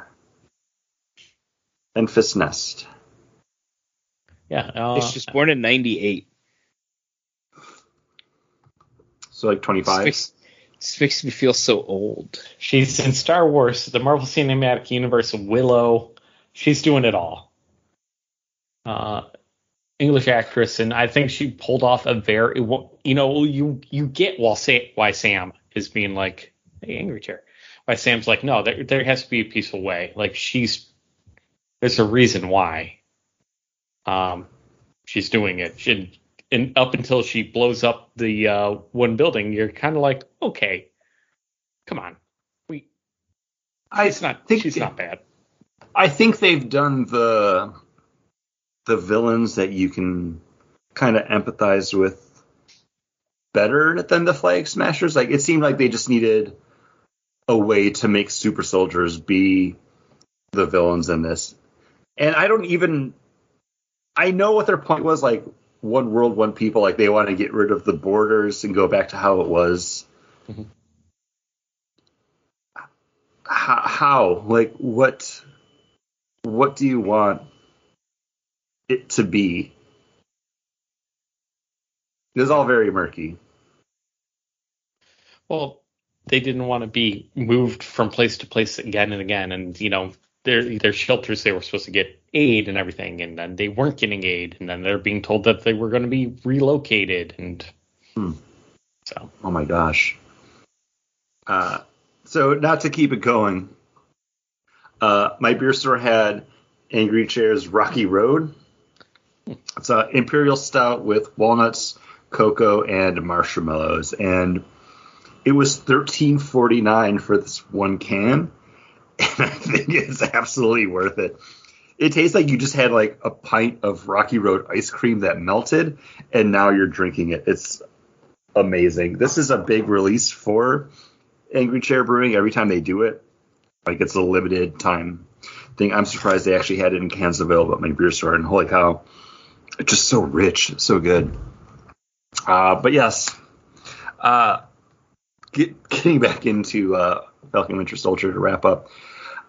and Fist Nest. Yeah, uh, it's just born in ninety-eight. So like twenty-five. This makes, makes me feel so old. She's in Star Wars, the Marvel Cinematic Universe, Willow. She's doing it all. Uh, English actress, and I think she pulled off a very, you know, you you get why Sam is being like, hey, angry chair. Why Sam's like, no, there there has to be a peaceful way. Like she's, there's a reason why. Um, she's doing it, she, and up until she blows up the uh, one building, you're kind of like, okay, come on, we. I it's not. Think she's it, not bad. I think they've done the the villains that you can kind of empathize with better than the Flag Smashers. Like it seemed like they just needed a way to make super soldiers be the villains in this, and I don't even. I know what their point was, like, one world, one people, like, they want to get rid of the borders and go back to how it was. Mm-hmm. How, how? Like, what What do you want it to be? It was all very murky. Well, they didn't want to be moved from place to place again and again. And, you know, their their shelters, they were supposed to get aid and everything. And then they weren't getting aid. And then they're being told that they were going to be relocated. And hmm. so. Oh, my gosh. Uh, so not to keep it going. Uh, my beer store had Angry Chair's Rocky Road. It's an imperial stout with walnuts, cocoa, and marshmallows. And it was thirteen forty-nine for this one can, and I think it's absolutely worth it. It tastes like you just had like a pint of Rocky Road ice cream that melted, and now you're drinking it. It's amazing. This is a big release for Angry Chair Brewing every time they do it. Like, it's a limited time thing. I'm surprised they actually had it in cans available at my beer store, and holy cow, it's just so rich, so good. Uh, but yes, uh, Get, getting back into uh, Falcon and Winter Soldier to wrap up,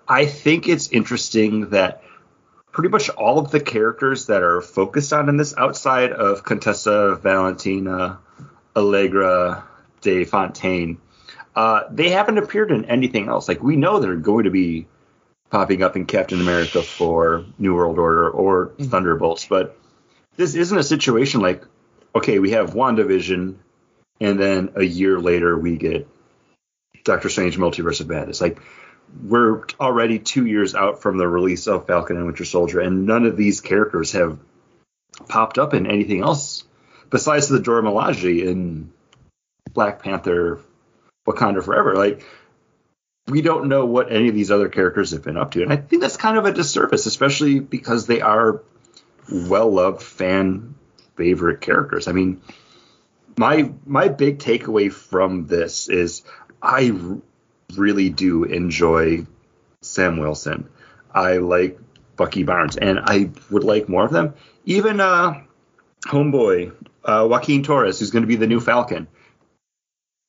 I think it's interesting that pretty much all of the characters that are focused on in this, outside of Contessa, Valentina, Allegra de Fontaine, uh, they haven't appeared in anything else. Like, we know they're going to be popping up in Captain America for New World Order or mm-hmm. Thunderbolts, but this isn't a situation like, okay, we have WandaVision, and then a year later, we get Doctor Strange Multiverse of Madness. Like, we're already two years out from the release of Falcon and Winter Soldier, and none of these characters have popped up in anything else besides the Dora Milaje in Black Panther Wakanda Forever. Like, we don't know what any of these other characters have been up to. And I think that's kind of a disservice, especially because they are well-loved, fan-favorite characters. I mean... My my big takeaway from this is I r- really do enjoy Sam Wilson. I like Bucky Barnes, and I would like more of them. Even uh, homeboy uh, Joaquin Torres, who's going to be the new Falcon.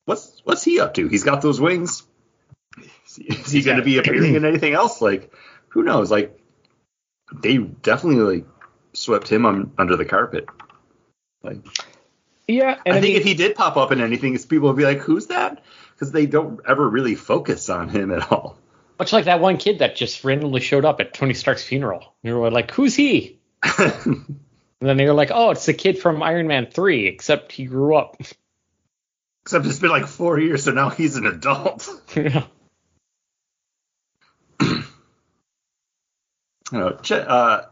What's what's he up to? He's got those wings. Is he, is he going to be appearing in anything else? Like, who knows? Like, they definitely like, swept him on, under the carpet. Like. Yeah, and I, I think mean, if he did pop up in anything, people would be like, who's that? Because they don't ever really focus on him at all. Much like that one kid that just randomly showed up at Tony Stark's funeral. And you were like, who's he? And then they were like, oh, it's the kid from Iron Man three, except he grew up. Except it's been like four years, so now he's an adult. Yeah. you know, uh,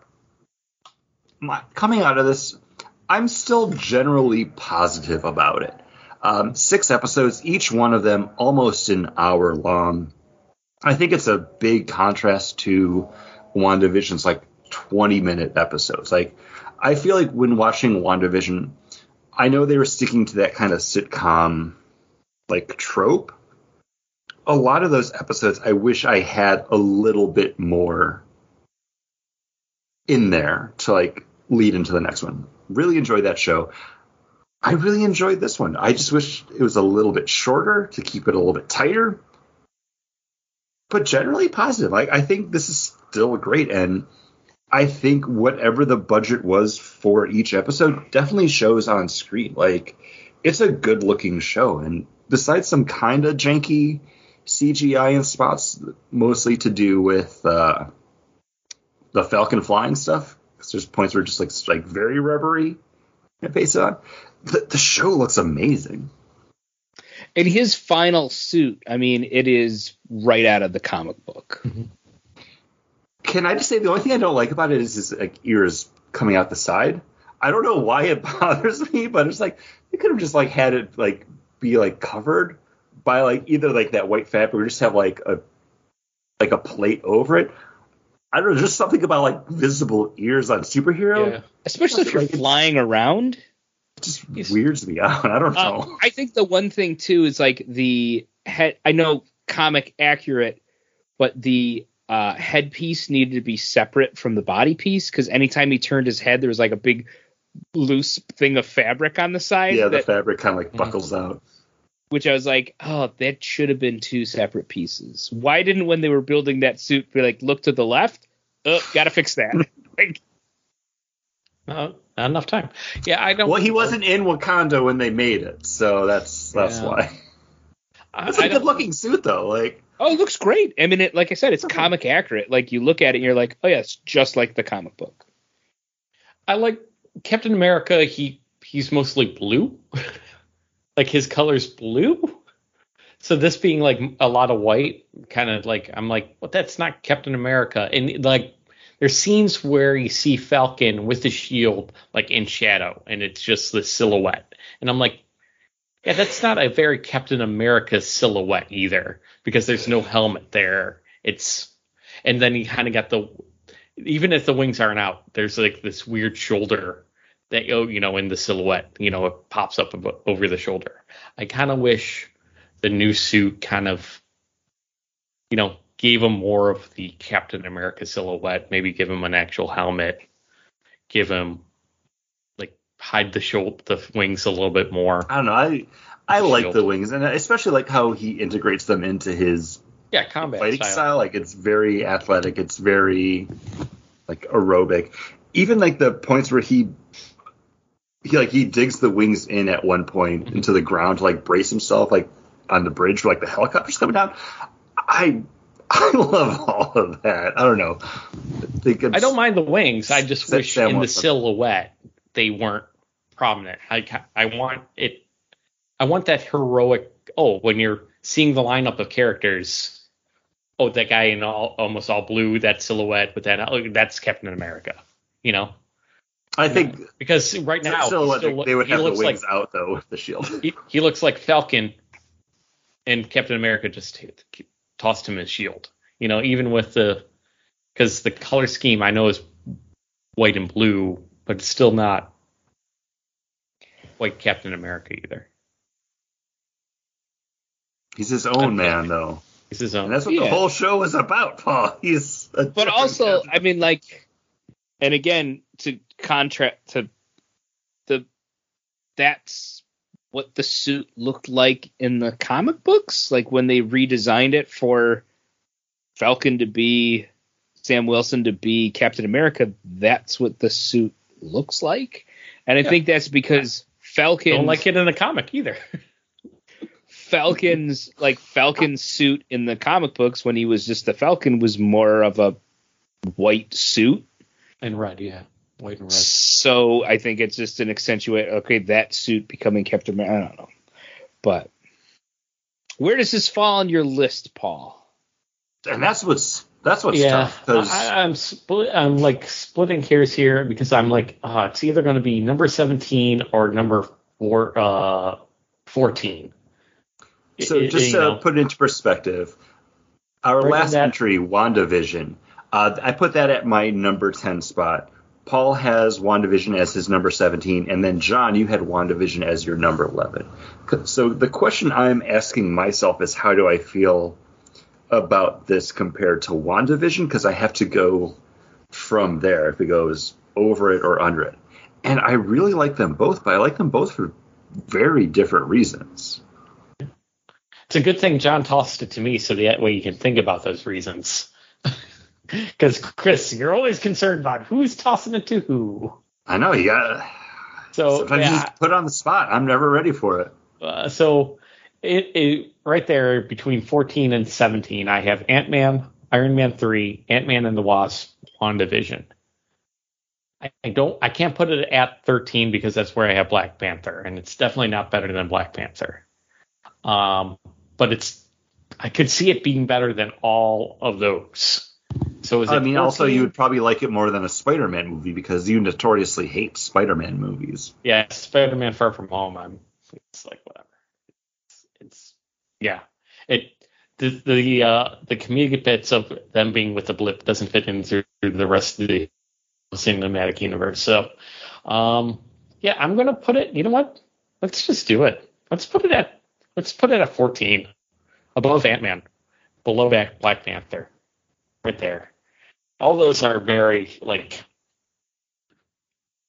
my, coming out of this... I'm still generally positive about it. Um, six episodes, each one of them almost an hour long. I think it's a big contrast to WandaVision's like twenty-minute episodes. Like, I feel like when watching WandaVision, I know they were sticking to that kind of sitcom like trope. A lot of those episodes, I wish I had a little bit more in there to like lead into the next one. Really enjoyed that show. I really enjoyed this one. I just wish it was a little bit shorter to keep it a little bit tighter. But generally positive. Like, I think this is still great. And I think whatever the budget was for each episode definitely shows on screen. Like, it's a good looking show. And besides some kind of janky C G I in spots, mostly to do with uh, the Falcon flying stuff. There's points where just like like very rubbery based on the, the show looks amazing. And his final suit, I mean, it is right out of the comic book. Mm-hmm. Can I just say the only thing I don't like about it is his like ears coming out the side. I don't know why it bothers me, but it's like you could have just like had it like be like covered by like either like that white fabric or just have like a like a plate over it. I don't know, just something about, like, visible ears on superhero. Yeah. Especially if you're like, flying around. It just it's, weirds me out. I don't know. Uh, I think the one thing, too, is, like, the head... I know comic accurate, but the uh, headpiece needed to be separate from the body piece, because anytime he turned his head, there was, like, a big loose thing of fabric on the side. Yeah, that, the fabric kind of, like, buckles mm-hmm. out. Which I was like, oh, that should have been two separate pieces. Why didn't, when they were building that suit, be like, look to the left? Oh, gotta fix that. Like, No, not enough time. Yeah, I don't. Well, he wasn't in Wakanda when they made it, so that's that's yeah. why. It's a good looking suit though. Like, oh, it looks great. I mean, it, like I said, it's comic accurate. Like, you look at it and you're like, oh yeah, it's just like the comic book. I like Captain America. He he's mostly blue. Like, his color's blue. So this being like a lot of white, kind of like, I'm like, well, that's not Captain America. And like, there's scenes where you see Falcon with the shield, like, in shadow, and it's just the silhouette. And I'm like, yeah, that's not a very Captain America silhouette either, because there's no helmet there. It's, and then he kind of got the, even if the wings aren't out, there's like this weird shoulder that, oh, you know, in the silhouette, you know, it pops up over the shoulder. I kind of wish the new suit kind of, you know, gave him more of the Captain America silhouette. Maybe give him an actual helmet. Give him, like, hide the shoulder, the wings a little bit more. I don't know. I I the like shield. The wings, and especially like how he integrates them into his yeah combat fighting style. style. Like, it's very athletic. It's very like aerobic. Even like the points where he he like he digs the wings in at one point mm-hmm. into the ground to like brace himself, like on the bridge where like the helicopter's coming down. I. I love all of that. I don't know. I, think I don't mind the wings. I just wish in the silhouette they weren't prominent. I, I want it. I want that heroic. Oh, when you're seeing the lineup of characters, oh, that guy in all, almost all blue, that silhouette with that. Oh, that's Captain America. You know. I yeah. think because right now still, they would have the wings like, out though with the shield. He, he looks like Falcon, and Captain America just. Tossed him his shield, you know, even with the, because the color scheme I know is white and blue, but it's still not white Captain America either. He's his own man, though. He's his own. And that's what yeah. the whole show is about, Paul. He's a but also, Captain. I mean, like, and again, to contract to the, that's. What the suit looked like in the comic books, like when they redesigned it for Falcon to be Sam Wilson to be Captain America, that's what the suit looks like. And I yeah. think that's because Falcon don't like it in the comic either. Falcon's like Falcon's suit in the comic books when he was just the Falcon was more of a white suit and red. Yeah. White and red. So I think it's just an accentuate. Okay, that suit becoming Captain America. I don't know, but where does this fall on your list, Paul? And that's what's that's what's yeah. tough. I, I'm split. I'm like splitting hairs here because I'm like uh, it's either going to be number seventeen or number four, uh, fourteen. So it, just it, to know. Put it into perspective, our Bring last that. entry, WandaVision. Uh, I put that at my number ten spot. Paul has WandaVision as his number seventeen, and then, John, you had WandaVision as your number eleven. So the question I'm asking myself is, how do I feel about this compared to WandaVision? Because I have to go from there, if it goes over it or under it. And I really like them both, but I like them both for very different reasons. It's a good thing John tossed it to me so that way you can think about those reasons. Because, Chris, you're always concerned about who's tossing it to who. I know. You got so, sometimes yeah, you just put it on the spot. I'm never ready for it. Uh, so it, it right there between fourteen and seventeen, I have Ant-Man, Iron Man three, Ant-Man and the Wasp, WandaVision. I, I don't. I can't put it at thirteen because that's where I have Black Panther, and it's definitely not better than Black Panther. Um, but it's. I could see it being better than all of those. So is I mean, fourteen? Also, you would probably like it more than a Spider-Man movie because you notoriously hate Spider-Man movies. Yeah, Spider-Man Far From Home. I'm. It's like whatever. It's, it's yeah. It the the uh, the comedic bits of them being with the blip doesn't fit in through the rest of the cinematic universe. So, um, yeah, I'm gonna put it. You know what? Let's just do it. Let's put it at. Let's put it at fourteen, above Ant-Man, below Black Panther, right there. All those are very, like,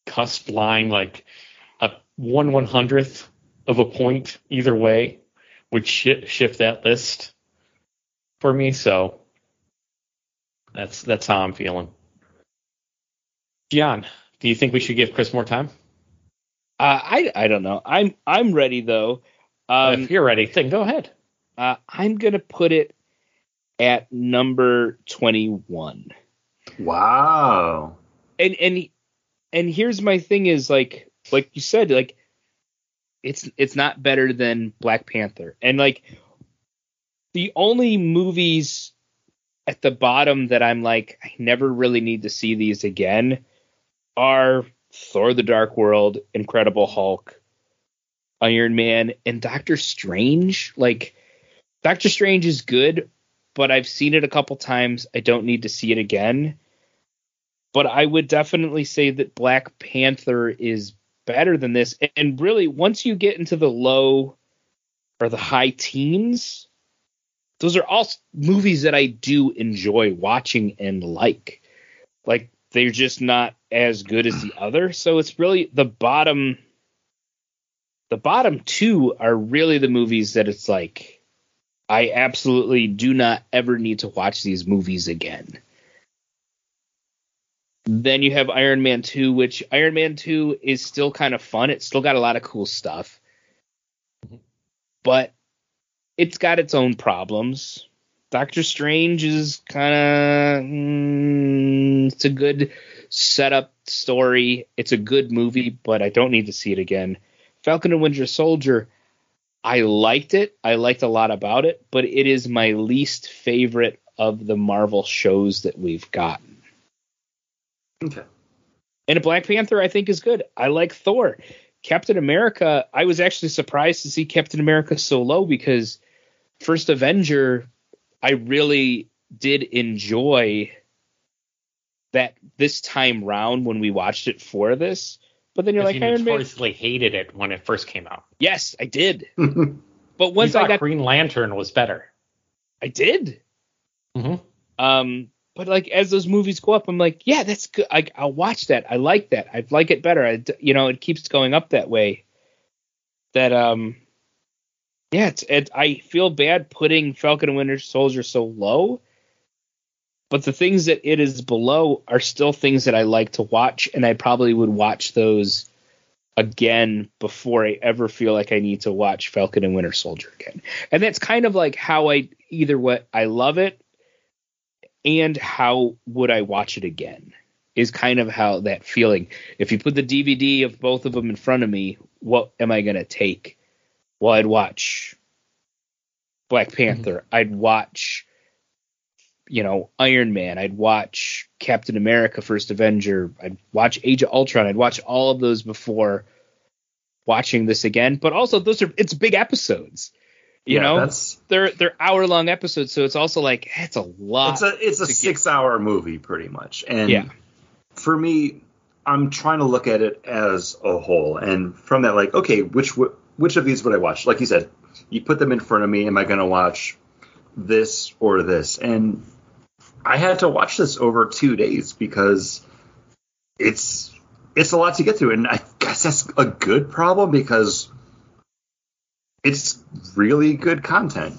cusp line, like a one one hundredth of a point either way would sh- shift that list for me. So that's that's how I'm feeling. John, Do you think we should give Chris more time? Uh, I I don't know. I'm I'm ready though. Um, if you're ready, then go ahead. Uh, I'm gonna put it at number twenty-one. Wow. And and and here's my thing is like like you said like it's it's not better than Black Panther, and like the only movies at the bottom that I'm like I never really need to see these again are Thor: The Dark World, Incredible Hulk, Iron Man, and Doctor Strange. Like, Doctor Strange is good, but I've seen it a couple times. I don't need to see it again. But I would definitely say that Black Panther is better than this. And really, once you get into the low or the high teens, those are all movies that I do enjoy watching and like. Like, they're just not as good as the other. So it's really the bottom. The bottom two are really the movies that it's like, I absolutely do not ever need to watch these movies again. Then you have Iron Man two, which Iron Man two is still kind of fun. It's still got a lot of cool stuff, but it's got its own problems. Doctor Strange is kind of mm, it's a good setup story. It's a good movie, but I don't need to see it again. Falcon and Winter Soldier, I liked it. I liked a lot about it, but it is my least favorite of the Marvel shows that we've gotten. Okay. And Black Panther, I think, is good. I like Thor. Captain America, I was actually surprised to see Captain America so low because First Avenger, I really did enjoy that this time round when we watched it for this. But then you're like, you Iron notoriously Man. Hated it when it first came out. Yes, I did. But once you I got Green Lantern was better. I did. Mm-hmm. Um, but like as those movies go up, I'm like, yeah, that's good. I, I'll watch that. I like that. I like it better. I, you know, it keeps going up that way. That um. Yeah, it's, it, I feel bad putting Falcon and Winter Soldier so low, but the things that it is below are still things that I like to watch, and I probably would watch those again before I ever feel like I need to watch Falcon and Winter Soldier again. And that's kind of like how I either what I love it and how would I watch it again is kind of how that feeling. If you put the D V D of both of them in front of me, what am I going to take? Well, I'd watch Black Panther. Mm-hmm. I'd watch, you know, Iron Man. I'd watch Captain America, First Avenger. I'd watch Age of Ultron. I'd watch all of those before watching this again. But also, those are it's big episodes. You yeah, know, that's, they're they're hour long episodes, so it's also like it's a lot. It's a it's a six get. hour movie, pretty much. And yeah. for me, I'm trying to look at it as a whole, and from that, like, okay, which would Which of these would I watch? Like you said, you put them in front of me. Am I going to watch this or this? And I had to watch this over two days because it's it's a lot to get through. And I guess that's a good problem because it's really good content,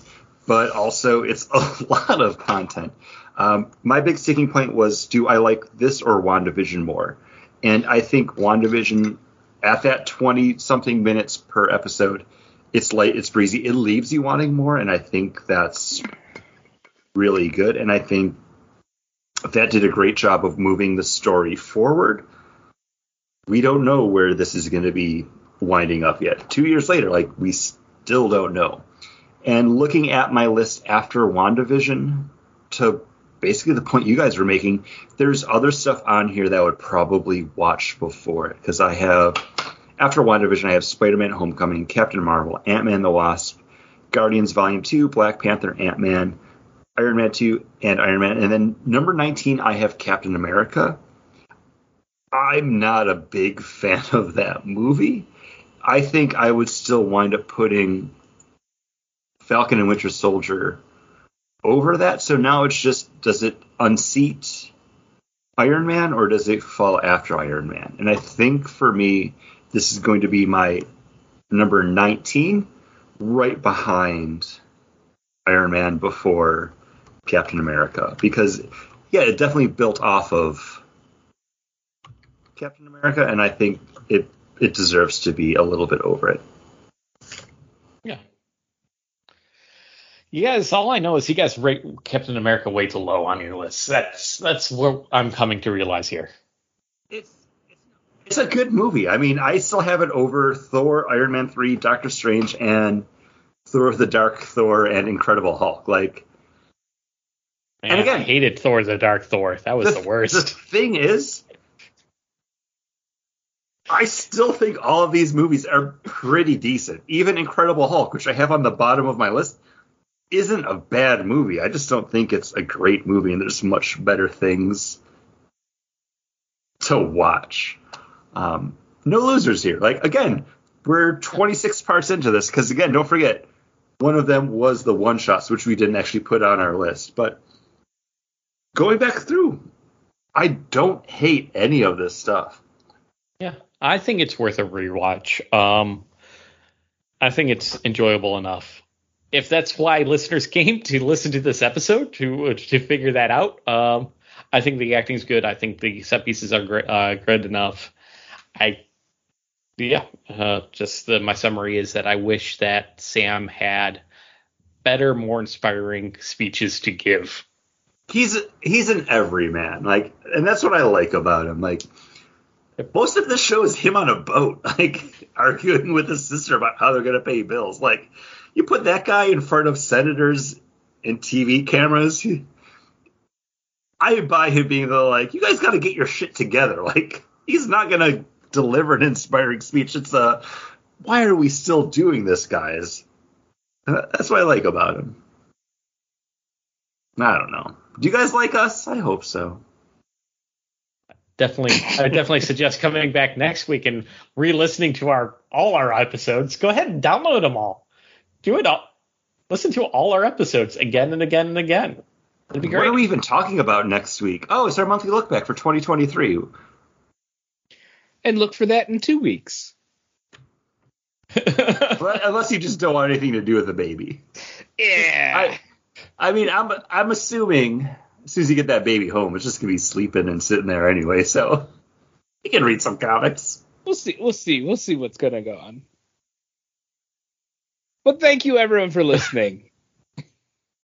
but also it's a lot of content. Um, my big sticking point was, do I like this or WandaVision more? And I think WandaVision... at that twenty-something minutes per episode, it's light, it's breezy. It leaves you wanting more, and I think that's really good. And I think that did a great job of moving the story forward. We don't know where this is going to be winding up yet. Two years later, like, we still don't know. And looking at my list after WandaVision, to basically the point you guys were making, there's other stuff on here that I would probably watch before it, because I have... after WandaVision, I have Spider-Man Homecoming, Captain Marvel, Ant-Man the Wasp, Guardians Volume two, Black Panther, Ant-Man, Iron Man two, and Iron Man. And then number nineteen, I have Captain America. I'm not a big fan of that movie. I think I would still wind up putting Falcon and Winter Soldier over that. So now it's just, does it unseat Iron Man or does it fall after Iron Man? And I think for me, this is going to be my number nineteen, right behind Iron Man before Captain America. Because, yeah, it definitely built off of Captain America, and I think it it deserves to be a little bit over it. Yeah. You guys, all I know is you guys rate Captain America way too low on your list. That's that's what I'm coming to realize here. It's it's a good movie. I mean, I still have it over Thor, Iron Man three, Doctor Strange, and Thor the Dark Thor, and Incredible Hulk. Like, man, and again, I hated Thor the Dark Thor. That was the, the worst. The thing is, I still think all of these movies are pretty decent. Even Incredible Hulk, which I have on the bottom of my list, isn't a bad movie. I just don't think it's a great movie, and there's much better things to watch. Um, no losers here. Like, again, we're twenty-six parts into this, because, again, don't forget, one of them was the one-shots, which we didn't actually put on our list. But going back through, I don't hate any of this stuff. Yeah, I think it's worth a rewatch. Um, I think it's enjoyable enough. If that's why listeners came to listen to this episode, to to figure that out, um, I think the acting's good. I think the set pieces are great, uh, good enough. I, yeah, uh, just the, my summary is that I wish that Sam had better, more inspiring speeches to give. He's he's an everyman, like, and that's what I like about him. Like, most of this show is him on a boat, like, arguing with his sister about how they're going to pay bills. Like, you put that guy in front of senators and T V cameras, he, I buy him being the, like, you guys got to get your shit together. Like, he's not going to deliver an inspiring speech. It's a, why are we still doing this, guys? That's what I like about him. I don't know. Do you guys like us? I hope so. Definitely, I definitely suggest coming back next week and re-listening to our all our episodes. Go ahead and download them all. Do it all. Listen to all our episodes again and again and again. It'd be great. What are we even talking about next week? Oh, it's our monthly look back for twenty twenty-three. And look for that in two weeks. Unless you just don't want anything to do with the baby. Yeah. I, I mean, I'm I'm assuming. As soon as you get that baby home, it's just going to be sleeping and sitting there anyway, so you can read some comics. We'll see. We'll see. We'll see what's going to go on. But thank you, everyone, for listening.